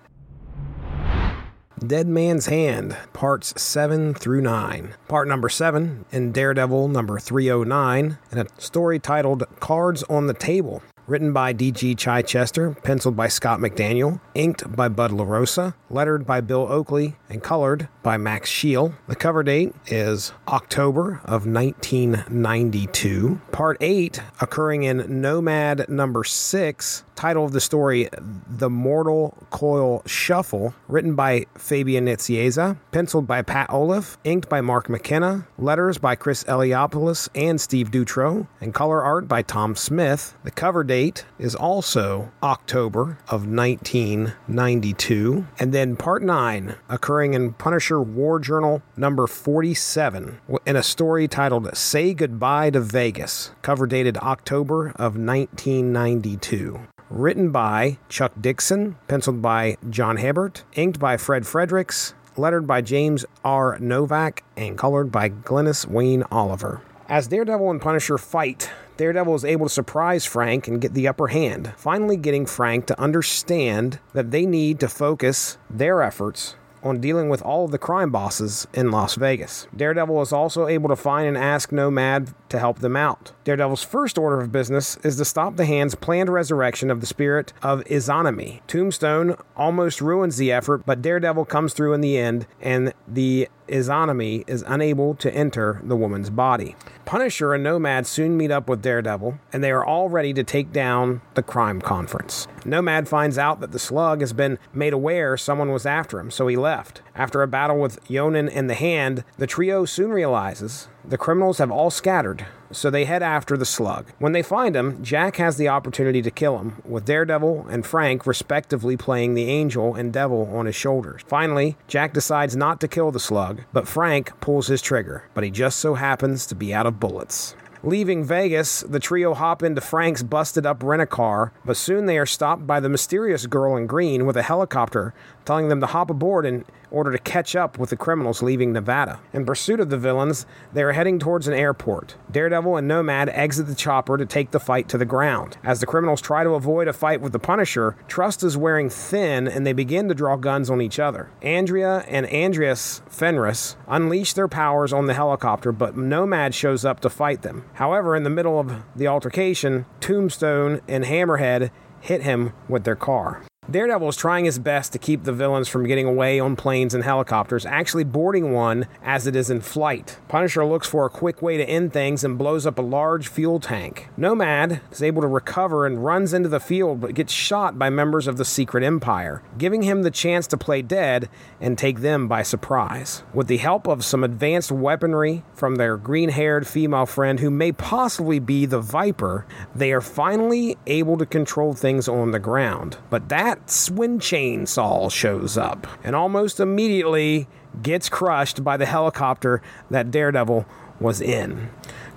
Dead Man's Hand, parts seven through nine. Part number seven in Daredevil number three oh nine, and a story titled "Cards on the Table." Written by D G Chichester, penciled by Scott McDaniel, inked by Bud LaRosa, lettered by Bill Oakley, and colored by Max Scheel. The cover date is October of nineteen ninety-two. Part eight, occurring in Nomad number six, title of the story, The Mortal Coil Shuffle, written by Fabian Nicieza, penciled by Pat Olliffe, inked by Mark McKenna, letters by Chris Eliopoulos and Steve Dutro, and color art by Tom Smith. The cover date is also October of nineteen ninety-two. And then Part nine, occurring in Punisher War Journal number forty-seven, in a story titled Say Goodbye to Vegas, cover dated October of nineteen ninety-two. Written by Chuck Dixon, penciled by John Hebert, inked by Fred Fredericks, lettered by James R. Novak, and colored by Glennis Wayne Oliver. As Daredevil and Punisher fight, Daredevil is able to surprise Frank and get the upper hand, finally getting Frank to understand that they need to focus their efforts on dealing with all of the crime bosses in Las Vegas. Daredevil is also able to find and ask Nomad to help them out. Daredevil's first order of business is to stop the Hand's planned resurrection of the spirit of Izanami. Tombstone almost ruins the effort, but Daredevil comes through in the end, and the Izanami is unable to enter the woman's body. Punisher and Nomad soon meet up with Daredevil, and they are all ready to take down the crime conference. Nomad finds out that the Slug has been made aware someone was after him, so he left. After a battle with Yonan and the Hand, the trio soon realizes the criminals have all scattered, so they head after the Slug. When they find him, Jack has the opportunity to kill him, with Daredevil and Frank respectively playing the angel and devil on his shoulders. Finally, Jack decides not to kill the Slug, but Frank pulls his trigger, but he just so happens to be out of bullets. Leaving Vegas, the trio hop into Frank's busted-up rent-a-car, but soon they are stopped by the mysterious girl in green with a helicopter, telling them to hop aboard in order to catch up with the criminals leaving Nevada. In pursuit of the villains, they are heading towards an airport. Daredevil and Nomad exit the chopper to take the fight to the ground. As the criminals try to avoid a fight with the Punisher, trust is wearing thin, and they begin to draw guns on each other. Andrea and Andreas Fenris unleash their powers on the helicopter, but Nomad shows up to fight them. However, in the middle of the altercation, Tombstone and Hammerhead hit him with their car. Daredevil is trying his best to keep the villains from getting away on planes and helicopters, actually boarding one as it is in flight. Punisher looks for a quick way to end things and blows up a large fuel tank. Nomad is able to recover and runs into the field but gets shot by members of the Secret Empire, giving him the chance to play dead and take them by surprise. With the help of some advanced weaponry from their green-haired female friend who may possibly be the Viper, they are finally able to control things on the ground. But that That's when Chainsaw shows up and almost immediately gets crushed by the helicopter that Daredevil was in.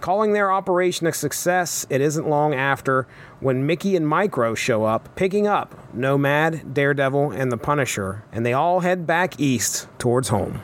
Calling their operation a success, it isn't long after when Mickey and Micro show up, picking up Nomad, Daredevil, and the Punisher, and they all head back east towards home.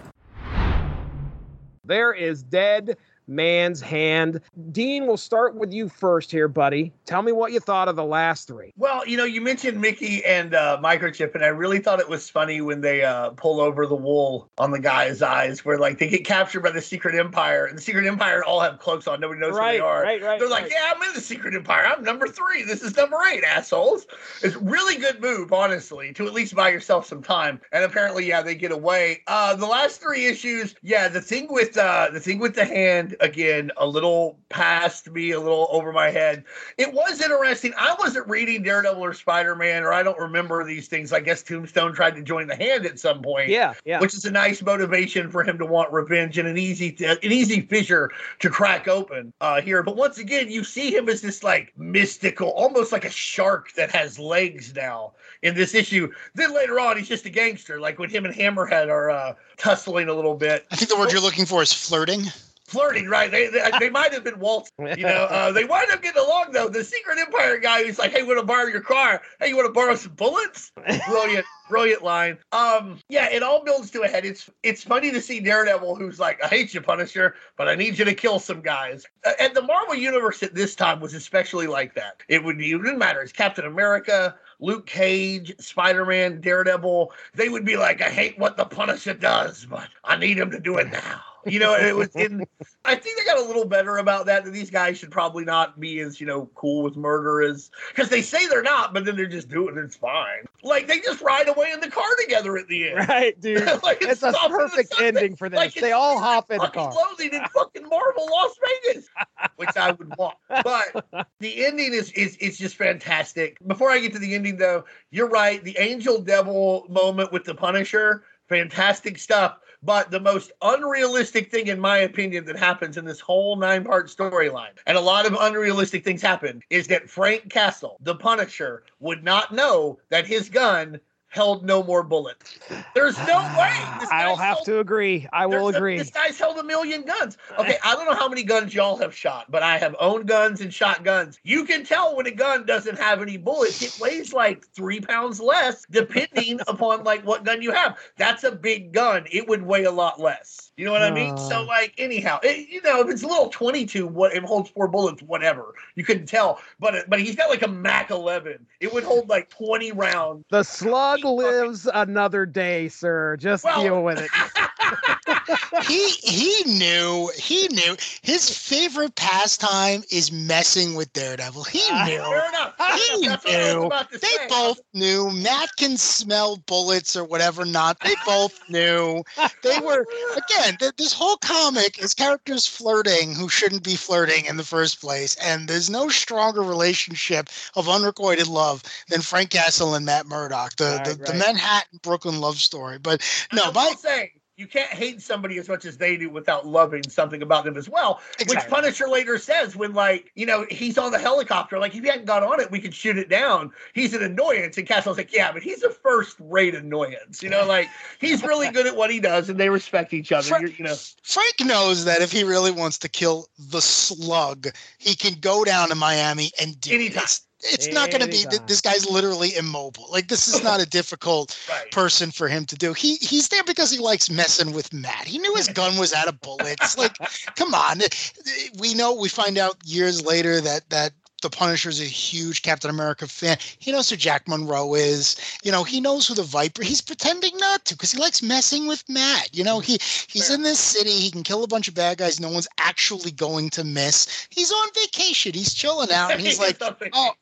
There is Dead Man's Hand. Dean, we'll start with you first here, buddy. Tell me what you thought of the last three. Well, you know, you mentioned Mickey and uh, Microchip, and I really thought it was funny when they uh, pull over the wool on the guy's eyes, where, like, they get captured by the Secret Empire, and the Secret Empire all have cloaks on. Nobody knows right, who they are. Right, right, They're right. like, yeah, I'm in the Secret Empire. I'm number three. This is number eight, assholes. It's a really good move, honestly, to at least buy yourself some time. And apparently, yeah, they get away. Uh, the last three issues, yeah, the thing with uh, the thing with the hand, again, a little past me, a little over my head. It was interesting. I wasn't reading Daredevil or Spider-Man, or I don't remember these things. I guess Tombstone tried to join the hand at some point, yeah, yeah. which is a nice motivation for him to want revenge and an easy th- an easy fissure to crack open uh, here. But once again, you see him as this like mystical, almost like a shark that has legs now in this issue. Then later on, he's just a gangster, like when him and Hammerhead are uh, tussling a little bit. I think the word you're looking for is flirting. Flirting, right? They they, they might have been waltzing, you know. Uh, they wind up getting along, though. The Secret Empire guy who's like, hey, want to borrow your car? Hey, you want to borrow some bullets? Brilliant. Brilliant line. Um, yeah, it all builds to a head. It's it's funny to see Daredevil, who's like, I hate you, Punisher, but I need you to kill some guys. Uh, and the Marvel Universe at this time was especially like that. It would be, it didn't matter. It's Captain America, Luke Cage, Spider-Man, Daredevil. They would be like, I hate what the Punisher does, but I need him to do it now. You know, it was in. I think they got a little better about that. That these guys should probably not be as, you know, cool with murder as, because they say they're not, but then they're just doing it. It's fine. Like they just ride away in the car together at the end, right, dude? Like it's, it's a perfect ending for this. Like they all hop in the car. Clothing in fucking Marvel Las Vegas, which I would want. But the ending is is it's just fantastic. Before I get to the ending, though, you're right. The Angel Devil moment with the Punisher, fantastic stuff. But the most unrealistic thing, in my opinion, that happens in this whole nine-part storyline, and a lot of unrealistic things happen, is that Frank Castle, the Punisher, would not know that his gun held no more bullets. There's no way. I'll have held, to agree. I will agree. A, this guy's held a million guns. Okay, I don't know how many guns y'all have shot, but I have owned guns and shot guns. You can tell when a gun doesn't have any bullets. It weighs like three pounds less, depending upon like what gun you have. That's a big gun. It would weigh a lot less. You know what uh, I mean? So like, anyhow, it, you know, if it's a little twenty-two, what it holds four bullets, whatever. You couldn't tell. But but he's got like a Mac eleven. It would hold like twenty rounds. The slug lives another day, sir. Just well, deal with it. he he knew he knew his favorite pastime is messing with Daredevil. He knew. Uh, fair enough. He That's knew. They say. both knew. Matt can smell bullets or whatever. Not they both knew. They were again. Th- this whole comic is characters flirting who shouldn't be flirting in the first place, and there's no stronger relationship of unrequited love than Frank Castle and Matt Murdock, the the, right, right. the Manhattan Brooklyn love story. But no, by saying. You can't hate somebody as much as they do without loving something about them as well, exactly. Which Punisher later says when, like, you know, he's on the helicopter. Like, if he hadn't got on it, we could shoot it down. He's an annoyance. And Castle's like, yeah, but he's a first-rate annoyance. You know, like, he's really good at what he does, and they respect each other. Frank, You're, you know. Frank knows that if he really wants to kill the slug, he can go down to Miami and do Anytime. it. It's it not going to be – this guy's literally immobile. Like, this is not a difficult right. person for him to do. He He's there because he likes messing with Matt. He knew his gun was out of bullets. Like, come on. We know – we find out years later that, that the Punisher's a huge Captain America fan. He knows who Jack Monroe is. You know, he knows who the Viper – he's pretending not to because he likes messing with Matt. You know, he he's Fair. in this city. He can kill a bunch of bad guys no one's actually going to miss. He's on vacation. He's chilling out, and he's like, oh –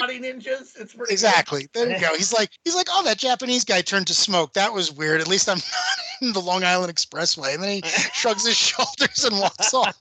Ninjas, it's exactly. There you go. He's like, he's like, oh, that Japanese guy turned to smoke. That was weird. At least I'm not... the Long Island Expressway. And then he shrugs his shoulders and walks off.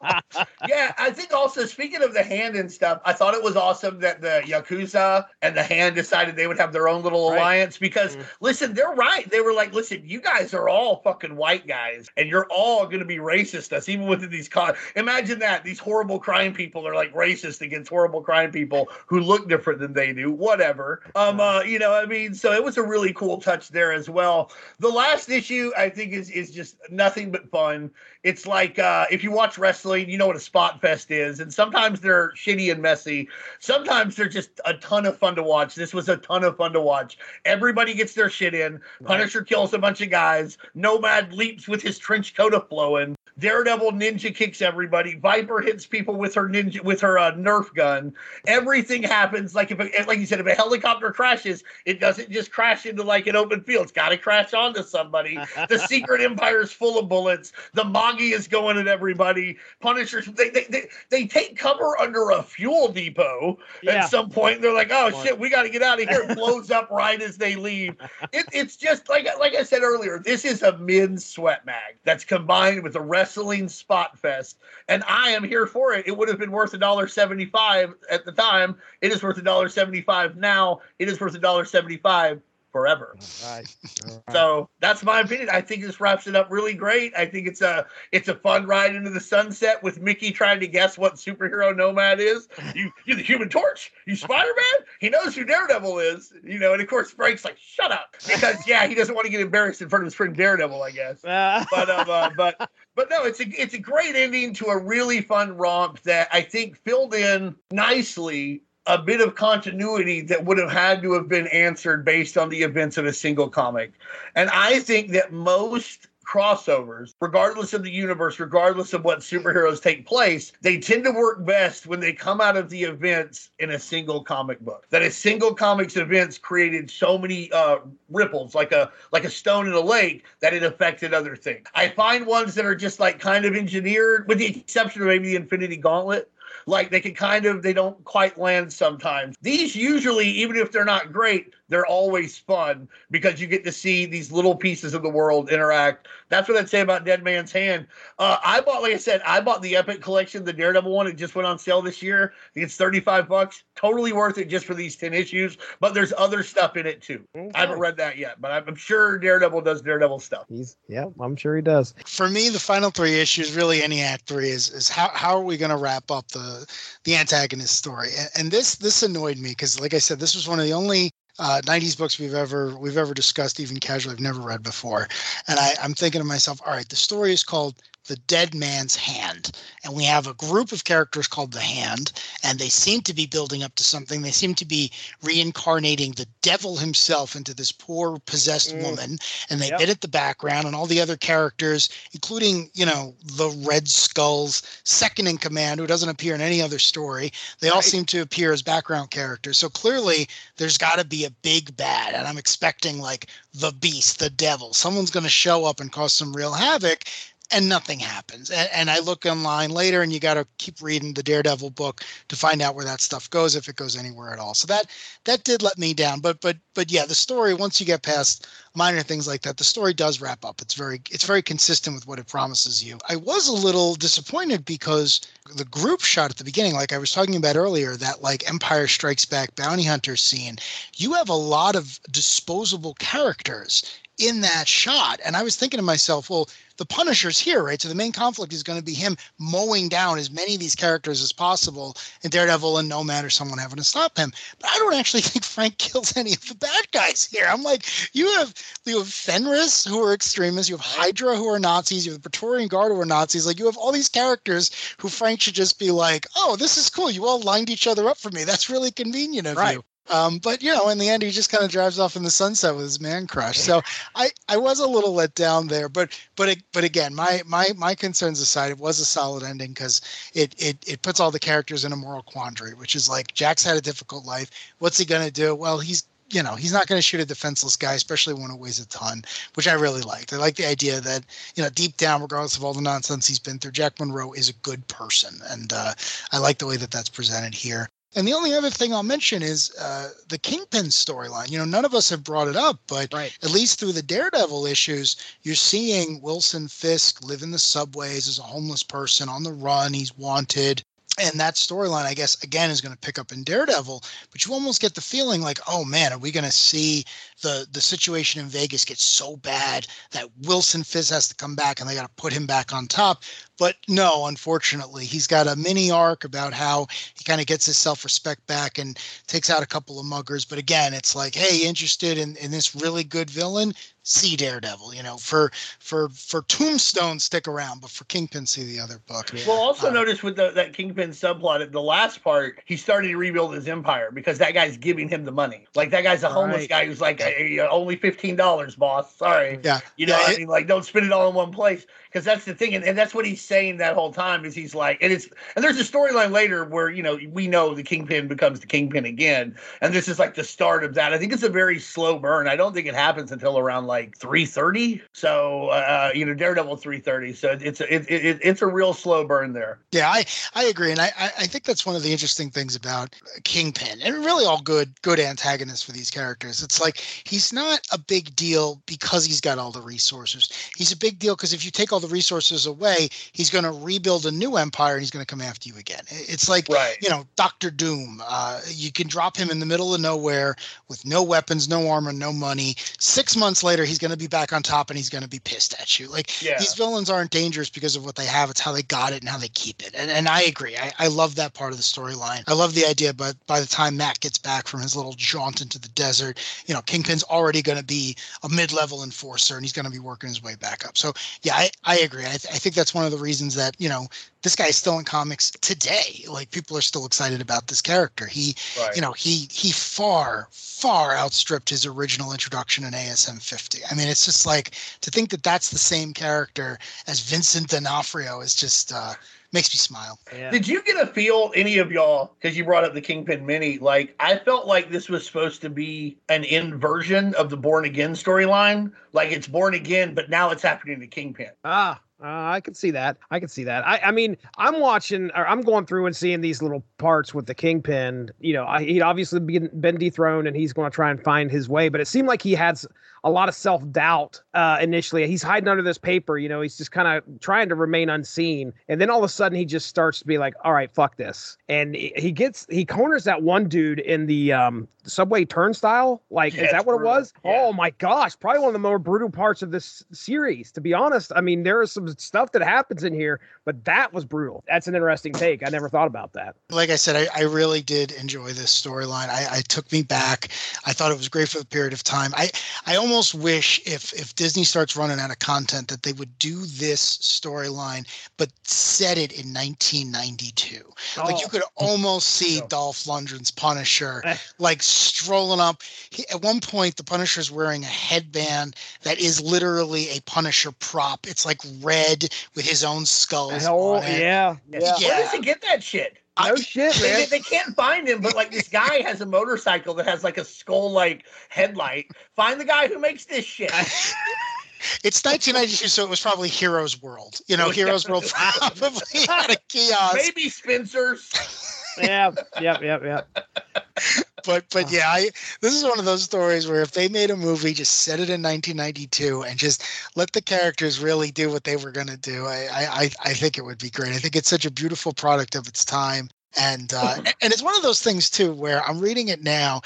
Yeah, I think also, speaking of the hand and stuff, I thought it was awesome that the Yakuza and the hand decided they would have their own little right. alliance because, mm-hmm. listen, they're right. They were like, listen, you guys are all fucking white guys and you're all going to be racist us, even within these cons. Imagine that. These horrible crime people are like racist against horrible crime people who look different than they do. Whatever. Um, uh, you know, I mean, so it was a really cool touch there as well. The last issue, I think, is is just nothing but fun. It's like uh, if you watch wrestling, you know what a spot fest is. And sometimes they're shitty and messy. Sometimes they're just a ton of fun to watch. This was a ton of fun to watch. Everybody gets their shit in. Punisher right. kills a bunch of guys. Nomad leaps with his trench coat of flowing. Daredevil ninja kicks everybody. Viper hits people with her ninja with her uh, Nerf gun. Everything happens. Like if a, like you said, if a helicopter crashes, it doesn't just crash into like an open field. It's got to crash onto somebody. The Secret Empire is full of bullets. The Magi is going at everybody. Punishers they they they, they take cover under a fuel depot yeah. at some point. They're like, oh shit, we got to get out of here. It blows up right as they leave. It, it's just like like I said earlier. This is a men's sweat mag that's combined with the rest. Wrestling spot fest, and I am here for it. It would have been worth a dollar seventy-five at the time. It is worth a dollar seventy-five now. It is worth a dollar seventy-five forever. All right. All right. So that's my opinion. I think this wraps it up really great. I think it's a it's a fun ride into the sunset with Mickey trying to guess what superhero Nomad is. You you're the Human Torch. You Spider-Man. He knows who Daredevil is. You know, and of course Frank's like, shut up, because yeah, he doesn't want to get embarrassed in front of his friend Daredevil, I guess. Uh. But um, uh, but. But no, it's a it's a great ending to a really fun romp that I think filled in nicely a bit of continuity that would have had to have been answered based on the events of a single comic. And I think that most crossovers, regardless of the universe, regardless of what superheroes take place, they tend to work best when they come out of the events in a single comic book. That a single comic's events created so many uh, ripples, like a like a stone in a lake, that it affected other things. I find ones that are just like kind of engineered, with the exception of maybe the Infinity Gauntlet. Like they can kind of, they don't quite land sometimes. These usually, even if they're not great, they're always fun because you get to see these little pieces of the world interact. That's what I'd say about Dead Man's Hand. Uh, I bought, like I said, I bought the Epic Collection, the Daredevil one. It just went on sale this year. I think it's thirty-five bucks. Totally worth it just for these ten issues. But there's other stuff in it too. Okay. I haven't read that yet, but I'm sure Daredevil does Daredevil stuff. He's, yeah, I'm sure he does. For me, the final three issues, really any act three, is is how how are we going to wrap up the the antagonist story? And, and this this annoyed me because, like I said, this was one of the only Uh, nineties books we've ever we've ever discussed, even casually, I've never read before. And I, I'm thinking to myself, all right, the story is called The Dead Man's Hand, and we have a group of characters called The Hand, and they seem to be building up to something. They seem to be reincarnating the devil himself into this poor possessed mm. woman, and they yep. did it the background, and all the other characters, including, you know, the Red Skull's second in command, who doesn't appear in any other story. They right. all seem to appear as background characters. So clearly there's got to be a big bad, and I'm expecting like the beast, the devil, someone's going to show up and cause some real havoc. And nothing happens. And, and I look online later, and you got to keep reading the Daredevil book to find out where that stuff goes, if it goes anywhere at all. So that that did let me down. But but but yeah, the story, once you get past minor things like that, the story does wrap up. It's very it's very consistent with what it promises you. I was a little disappointed because the group shot at the beginning, like I was talking about earlier, that like Empire Strikes Back bounty hunter scene. You have a lot of disposable characters in that shot, and I was thinking to myself, well, the Punisher's here, right? So the main conflict is going to be him mowing down as many of these characters as possible, and Daredevil and Nomad or someone having to stop him. But I don't actually think Frank kills any of the bad guys here. I'm like, you have you have Fenris, who are extremists, you have Hydra, who are Nazis, you have the Praetorian Guard, who are Nazis. Like, you have all these characters who Frank should just be like, oh, this is cool. You all lined each other up for me. That's really convenient of right. you. Um, but, you know, in the end, he just kind of drives off in the sunset with his man crush. So I, I was a little let down there. But but it, but again, my, my, my concerns aside, it was a solid ending because it, it, it puts all the characters in a moral quandary, which is like, Jack's had a difficult life. What's he going to do? Well, he's, you know, he's not going to shoot a defenseless guy, especially one who weighs a ton, which I really liked. I like the idea that, you know, deep down, regardless of all the nonsense he's been through, Jack Monroe is a good person. And uh, I like the way that that's presented here. And the only other thing I'll mention is uh, the Kingpin storyline. You know, none of us have brought it up, but right. at least through the Daredevil issues, you're seeing Wilson Fisk live in the subways as a homeless person on the run. He's wanted. And that storyline, I guess, again, is going to pick up in Daredevil. But you almost get the feeling like, oh, man, are we going to see the, the situation in Vegas get so bad that Wilson Fisk has to come back and they got to put him back on top? But no, unfortunately, he's got a mini arc about how he kind of gets his self-respect back and takes out a couple of muggers. But again, it's like, hey, interested in, in this really good villain? See Daredevil, you know, for for for Tombstone, stick around, but for Kingpin, see the other book. Well, also um, notice with the, that Kingpin subplot at the last part, he started to rebuild his empire because that guy's giving him the money. Like that guy's a homeless right. guy who's like, hey, only fifteen dollars, boss. Sorry. Yeah. You know, yeah, what I mean, like, don't spend it all in one place. Because that's the thing, and, and that's what he's saying that whole time is he's like, and it's and there's a storyline later where, you know, we know the Kingpin becomes the Kingpin again, and this is like the start of that. I think it's a very slow burn. I don't think it happens until around like. Like three thirty, so uh, you know, Daredevil three thirty. So it's a, it, it, it's a real slow burn there. Yeah, I, I agree, and I, I think that's one of the interesting things about Kingpin, and really all good good antagonists for these characters. It's like he's not a big deal because he's got all the resources. He's a big deal because if you take all the resources away, he's going to rebuild a new empire and he's going to come after you again. It's like right. you know, Doctor Doom. Uh, you can drop him in the middle of nowhere with no weapons, no armor, no money. Six months later, he's going to be back on top and he's going to be pissed at you. Like yeah. these villains aren't dangerous because of what they have. It's how they got it and how they keep it. And and I agree. I, I love that part of the storyline. I love the idea, but by the time Matt gets back from his little jaunt into the desert, you know, Kingpin's already going to be a mid-level enforcer and he's going to be working his way back up. So yeah, I, I agree. I, th- I think that's one of the reasons that, you know, this guy is still in comics today. Like people are still excited about this character. He, right. you know, he, he far, far outstripped his original introduction in A S M fifty. I mean, it's just like to think that that's the same character as Vincent D'Onofrio is just uh, makes me smile. Yeah. Did you get a feel, any of y'all, because you brought up the Kingpin mini? Like, I felt like this was supposed to be an inversion of the Born Again storyline. Like, it's Born Again, but now it's happening to Kingpin. Ah. Uh, I can see that. I can see that. I, I mean, I'm watching, or I'm going through and seeing these little parts with the Kingpin. You know, I, he'd obviously been, been dethroned and he's going to try and find his way. But it seemed like he had a lot of self-doubt uh, initially. He's hiding under this paper. You know, he's just kind of trying to remain unseen. And then all of a sudden he just starts to be like, all right, fuck this. And he gets, he corners that one dude in the um, subway turnstile. Like, yeah, is that what brutal. It was? Yeah. Oh my gosh. Probably one of the more brutal parts of this series, to be honest. I mean, there is some stuff that happens in here, but that was brutal. That's an interesting take. I never thought about that. Like I said, I, I really did enjoy this storyline. I, I took me back. I thought it was great for the period of time. I, I almost wish if if Disney starts running out of content that they would do this storyline, but set it in nineteen ninety-two. Oh. Like you could almost see no. Dolph Lundgren's Punisher like strolling up. He, at one point, the Punisher's wearing a headband that is literally a Punisher prop. It's like red with his own skulls. Oh, yeah, yeah. yeah. Where does he get that shit? No I, shit, man. They, they can't find him, but like this guy has a motorcycle that has like a skull like headlight. Find the guy who makes this shit. It's nineteen ninety-two, so it was probably Heroes World. You know, Heroes World probably had a kiosk. Maybe Spencer's. Yeah, yeah, yeah, yeah. But but yeah, I, this is one of those stories where if they made a movie, just set it in nineteen ninety-two and just let the characters really do what they were going to do. I, I I think it would be great. I think it's such a beautiful product of its time. And uh, and it's one of those things, too, where I'm reading it now.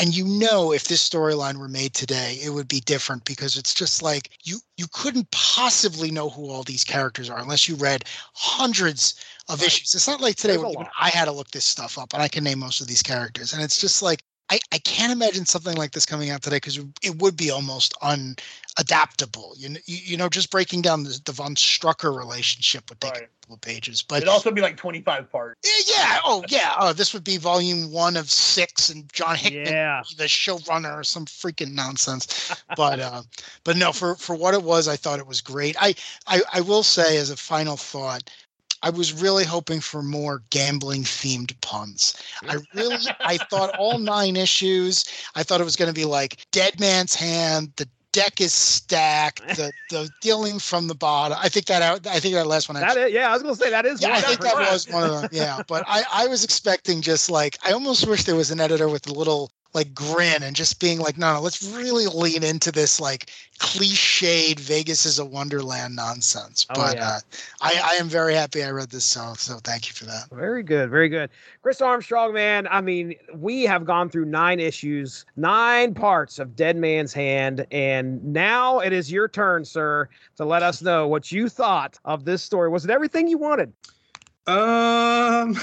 And you know, if this storyline were made today, it would be different because it's just like you you couldn't possibly know who all these characters are unless you read hundreds of issues. It's not like today when I had to look this stuff up and I can name most of these characters. And it's just like I, I can't imagine something like this coming out today because it would be almost unadaptable. You, you, you know, just breaking down the, the Von Strucker relationship would take right. a couple of pages. But it'd also be like twenty-five parts. Yeah, yeah. Oh, yeah. Oh, this would be volume one of six and John Hickman, yeah. the showrunner or some freaking nonsense. But uh, but no, for, for what it was, I thought it was great. I, I, I will say as a final thought, I was really hoping for more gambling-themed puns. I really, I thought all nine issues, I thought it was going to be like Dead Man's Hand, the deck is stacked. The the dealing from the bottom. I think that I think that last one. That actually, is, yeah, I was gonna say that is. Yeah, I think that right. was one of them. Yeah, but I, I was expecting just like I almost wish there was an editor with a little like grin and just being like, no, no, let's really lean into this like cliched Vegas is a wonderland nonsense. Oh, but yeah. uh, I, I am very happy I read this song. So thank you for that. Very good. Very good. Chris Armstrong, man. I mean, we have gone through nine issues, nine parts of Dead Man's Hand. And now it is your turn, sir, to let us know what you thought of this story. Was it everything you wanted? Um,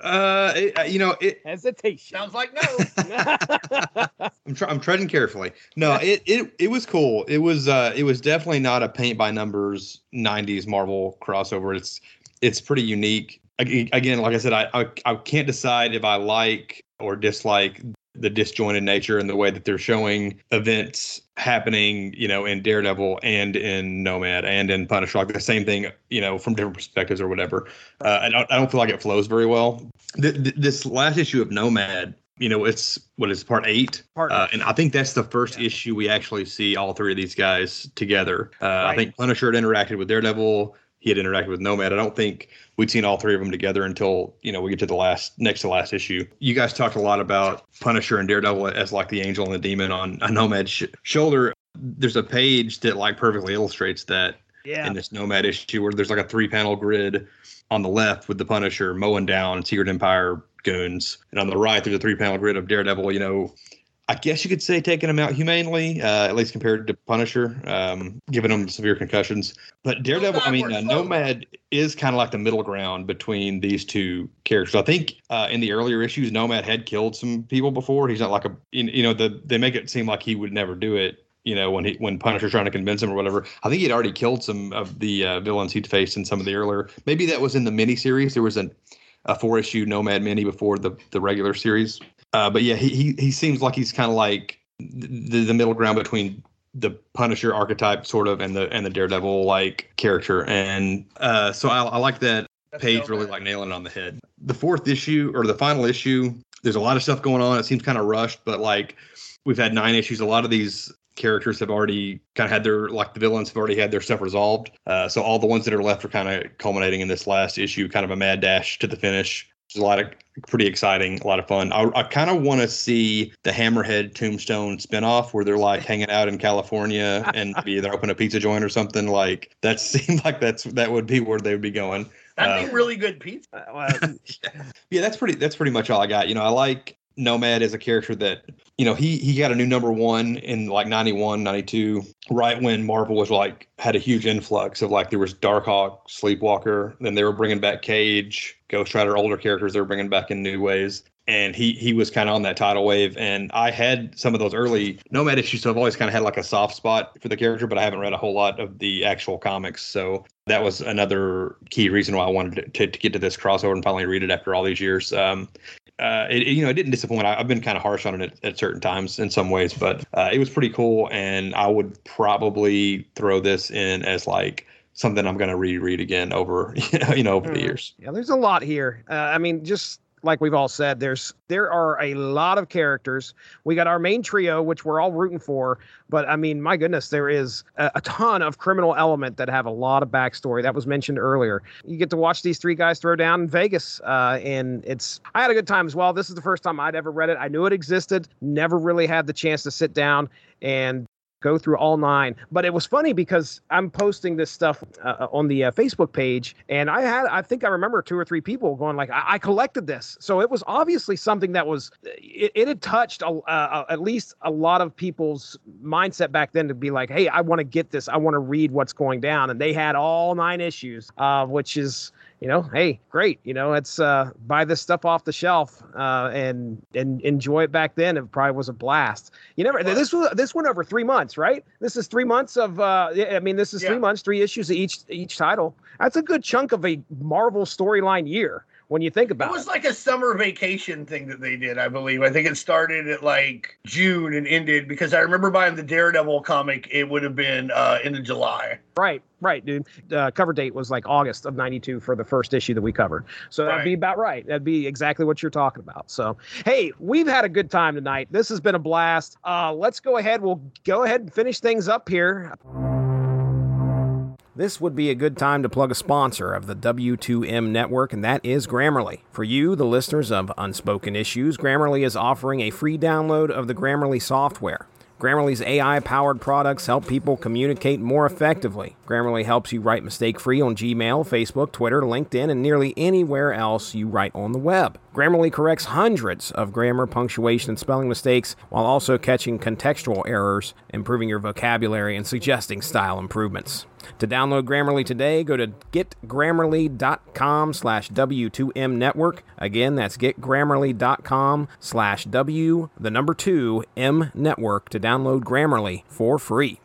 uh, it, you know, it hesitation sounds like no. I'm trying. I'm treading carefully. No, it, it it was cool. It was uh, it was definitely not a paint by numbers nineties Marvel crossover. It's it's pretty unique. Again, like I said, I I, I can't decide if I like or dislike the disjointed nature and the way that they're showing events happening, you know, in Daredevil and in Nomad and in Punisher, like the same thing, you know, from different perspectives or whatever. Uh, I, don't, I don't feel like it flows very well. Th- th- this last issue of Nomad, you know, it's what is part eight. Part uh, and I think that's the first yeah. issue we actually see all three of these guys together. Uh, right. I think Punisher had interacted with Daredevil. He had interacted with Nomad. I don't think we'd seen all three of them together until, you know, we get to the last, next to last issue. You guys talked a lot about Punisher and Daredevil as like the angel and the demon on a Nomad's sh- shoulder. There's a page that like perfectly illustrates that yeah. in this Nomad issue where there's like a three panel grid on the left with the Punisher mowing down Secret Empire goons. And on the right, there's a three panel grid of Daredevil, you know, I guess you could say taking him out humanely, uh, at least compared to Punisher, um, giving him severe concussions. But Daredevil, I mean, uh, Nomad is kind of like the middle ground between these two characters. I think uh, in the earlier issues, Nomad had killed some people before. He's not like a, you know, the, they make it seem like he would never do it, you know, when he when Punisher's trying to convince him or whatever. I think he'd already killed some of the uh, villains he'd faced in some of the earlier. Maybe that was in the miniseries. There was an, a four-issue Nomad mini before the, the regular series. Uh, but yeah, he, he he seems like he's kind of like the, the middle ground between the Punisher archetype sort of and the and the Daredevil like character, and uh, so I, I like that That's page really like nailing it on the head. The fourth issue or the final issue, there's a lot of stuff going on. It seems kind of rushed, but like we've had nine issues. A lot of these characters have already kind of had their like the villains have already had their stuff resolved. Uh, so all the ones that are left are kind of culminating in this last issue, kind of a mad dash to the finish. It's a lot of pretty exciting, a lot of fun. I, I kind of want to see the Hammerhead Tombstone spinoff where they're like hanging out in California and maybe they're opening a pizza joint or something. Like that seemed like that's that would be where they would be going. That'd uh, be really good pizza. yeah. yeah, that's pretty. That's pretty much all I got. You know, I like Nomad as a character that, you know, he he got a new number one in like ninety-one, ninety-two, right when Marvel was like had a huge influx of like there was Darkhawk, Sleepwalker, then they were bringing back Cage, Ghost Rider, older characters they were bringing back in new ways. And he he was kind of on that tidal wave. And I had some of those early Nomad issues, so I've always kind of had like a soft spot for the character, but I haven't read a whole lot of the actual comics. So that was another key reason why I wanted to, to, to get to this crossover and finally read it after all these years. Um, Uh, it, you know, it didn't disappoint. I, I've been kind of harsh on it at, at certain times in some ways, but uh, it was pretty cool. And I would probably throw this in as like something I'm going to reread again over, you know, you know over mm. the years. Yeah, there's a lot here. Uh, I mean, just like we've all said, there's there are a lot of characters. We got our main trio, which we're all rooting for. But I mean, my goodness, there is a, a ton of criminal element that have a lot of backstory that was mentioned earlier. You get to watch these three guys throw down in Vegas. Uh, and it's I had a good time as well. This is the first time I'd ever read it. I knew it existed, never really had the chance to sit down and go through all nine. But it was funny because I'm posting this stuff uh, on the uh, Facebook page, and I had I think I remember two or three people going like, I, I collected this. So it was obviously something that was it, it had touched a, uh, at least a lot of people's mindset back then to be like, hey, I want to get this. I want to read what's going down. And they had all nine issues, uh, which is, you know, hey, great. You know, it's uh, buy this stuff off the shelf uh, and and enjoy it back then. It probably was a blast. You never this was this went over three months, right? This is three months of uh, I mean, this is yeah. three months, three issues of each each title. That's a good chunk of a Marvel storyline year when you think about it. It was like a summer vacation thing that they did, I believe. I think it started at like June and ended, because I remember buying the Daredevil comic, it would have been uh, end of July. Right, right, dude. Uh, cover date was like August of ninety-two for the first issue that we covered. So that'd right. be about right. That'd be exactly what you're talking about. So, hey, we've had a good time tonight. This has been a blast. Uh, let's go ahead. We'll go ahead and finish things up here. This would be a good time to plug a sponsor of the W two M network, and that is Grammarly. For you, the listeners of Unspoken Issues, Grammarly is offering a free download of the Grammarly software. Grammarly's A I-powered products help people communicate more effectively. Grammarly helps you write mistake-free on Gmail, Facebook, Twitter, LinkedIn, and nearly anywhere else you write on the web. Grammarly corrects hundreds of grammar, punctuation, and spelling mistakes while also catching contextual errors, improving your vocabulary, and suggesting style improvements. To download Grammarly today, go to get grammarly dot com slash W two M network. Again, that's get grammarly dot com slash W two M network to download Grammarly for free.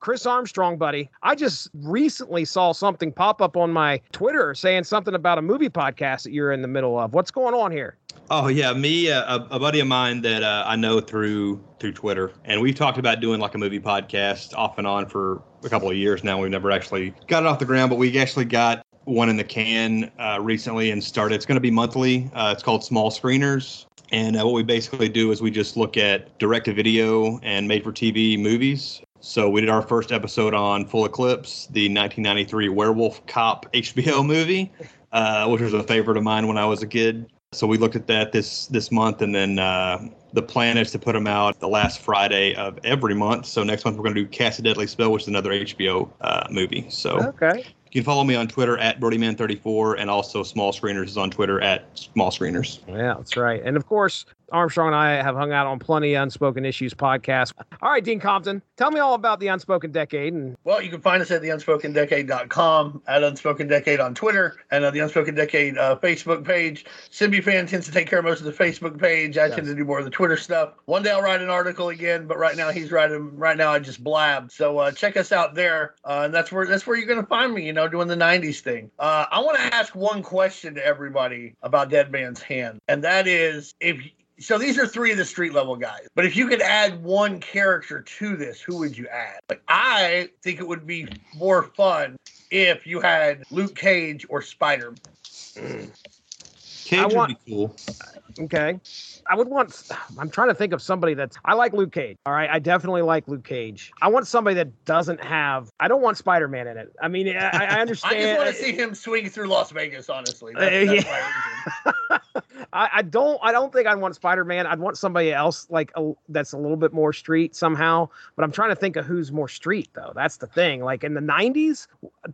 Chris Armstrong, buddy, I just recently saw something pop up on my Twitter saying something about a movie podcast that you're in the middle of. What's going on here? Oh, yeah. Me, uh, a buddy of mine that uh, I know through through Twitter, and we've talked about doing like a movie podcast off and on for a couple of years now. We've never actually got it off the ground, but we actually got one in the can uh, recently and started. It's going to be monthly. Uh, it's called Small Screeners. And uh, what we basically do is we just look at direct-to-video and made-for-T V movies. So we did our first episode on Full Eclipse, the nineteen ninety-three werewolf cop H B O movie, uh, which was a favorite of mine when I was a kid. So we looked at that this this month, and then uh, the plan is to put them out the last Friday of every month. So next month we're going to do Cast a Deadly Spell, which is another H B O uh, movie. So okay. You can follow me on Twitter at Birdie Man thirty-four, and also Small Screeners is on Twitter at Small Screeners. Yeah, that's right. And of course, Armstrong and I have hung out on plenty of Unspoken Issues podcasts. All right, Dean Compton, tell me all about the Unspoken Decade. And well, you can find us at the unspoken decade dot com, at Unspoken Decade on Twitter, and uh, the Unspoken Decade uh, Facebook page. Simbi Fan tends to take care of most of the Facebook page. I yes. tend to do more of the Twitter stuff. One day I'll write an article again, but right now he's writing. Right now I just blab. So uh, check us out there, uh, and that's where that's where you're going to find me. You know. Doing the nineties thing. Uh, I want to ask one question to everybody about Dead Man's Hand, and that is, if so, these are three of the street level guys, but if you could add one character to this, who would you add? Like, I think it would be more fun if you had Luke Cage or Spider-Man. Mm. Cage want, would be cool. Okay. I would want, I'm trying to think of somebody that's, I like Luke Cage. All right. I definitely like Luke Cage. I want somebody that doesn't have, I don't want Spider-Man in it. I mean, I, I understand. I just want to see him swing through Las Vegas, honestly. That's, uh, yeah. that's I, I don't, I don't think I'd want Spider-Man. I'd want somebody else like a, that's a little bit more street somehow, but I'm trying to think of who's more street though. That's the thing. Like in the nineties,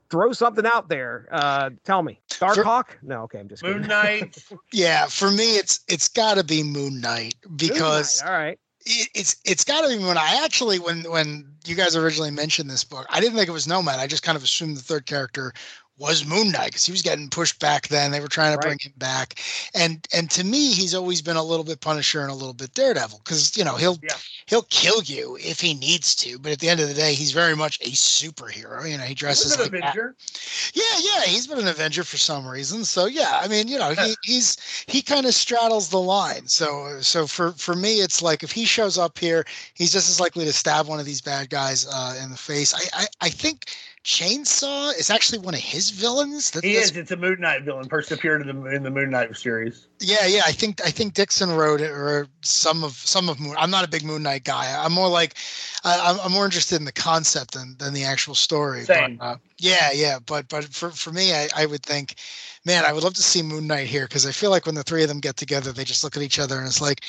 throw something out there. Uh, tell me. Darkhawk? No. Okay. I'm just kidding. Moon Knight. Yeah. For me, it's, it's gotta be Moon Moon Knight, because Moon Knight, all right. it, it's it's got to be Moon Knight. I actually, when when you guys originally mentioned this book, I didn't think it was Nomad. I just kind of assumed the third character was Moon Knight because he was getting pushed back then. They were trying to right. bring him back, and and to me, he's always been a little bit Punisher and a little bit Daredevil, because you know he'll yeah. he'll kill you if he needs to, but at the end of the day, he's very much a superhero. You know, he dresses he's like an Avenger. That. Yeah, yeah, he's been an Avenger for some reason. So yeah, I mean, you know, he he's he kind of straddles the line. So so for for me, it's like if he shows up here, he's just as likely to stab one of these bad guys uh, in the face. I I, I think. Chainsaw is actually one of his villains. That, he is. It's a Moon Knight villain. First appeared in the in the Moon Knight series. Yeah, yeah. I think I think Dixon wrote it, or some of some of Moon. I'm not a big Moon Knight guy. I'm more like uh, I'm, I'm more interested in the concept than, than the actual story. Same. But, uh, yeah, yeah. But but for for me, I, I would think, man, I would love to see Moon Knight here, because I feel like when the three of them get together, they just look at each other and it's like,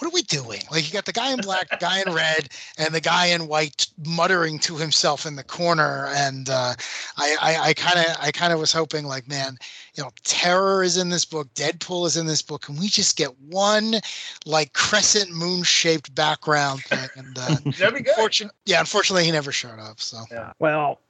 what are we doing? Like, you got the guy in black, the guy in red, and the guy in white muttering to himself in the corner. And uh, I kind of, I kind of was hoping, like, man, you know, Terror is in this book, Deadpool is in this book. Can we just get one, like, crescent moon shaped background thing? And uh, that'd be good. Unfortunately, yeah, unfortunately, he never showed up. So, yeah. Well,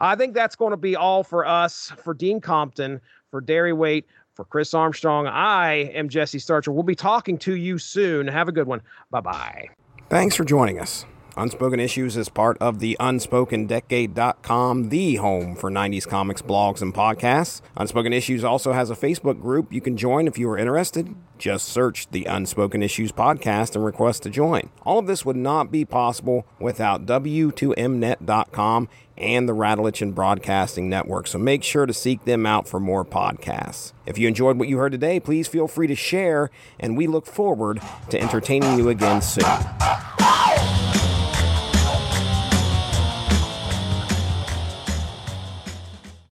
I think that's going to be all for us. For Dean Compton, for Derry Waite, for Chris Armstrong, I am Jesse Starcher. We'll be talking to you soon. Have a good one. Bye-bye. Thanks for joining us. Unspoken Issues is part of the unspoken decade dot com, the home for nineties comics, blogs, and podcasts. Unspoken Issues also has a Facebook group you can join if you are interested. Just search the Unspoken Issues podcast and request to join. All of this would not be possible without W two M net dot com and the Rattlich and Broadcasting Network, so make sure to seek them out for more podcasts. If you enjoyed what you heard today, please feel free to share, and we look forward to entertaining you again soon.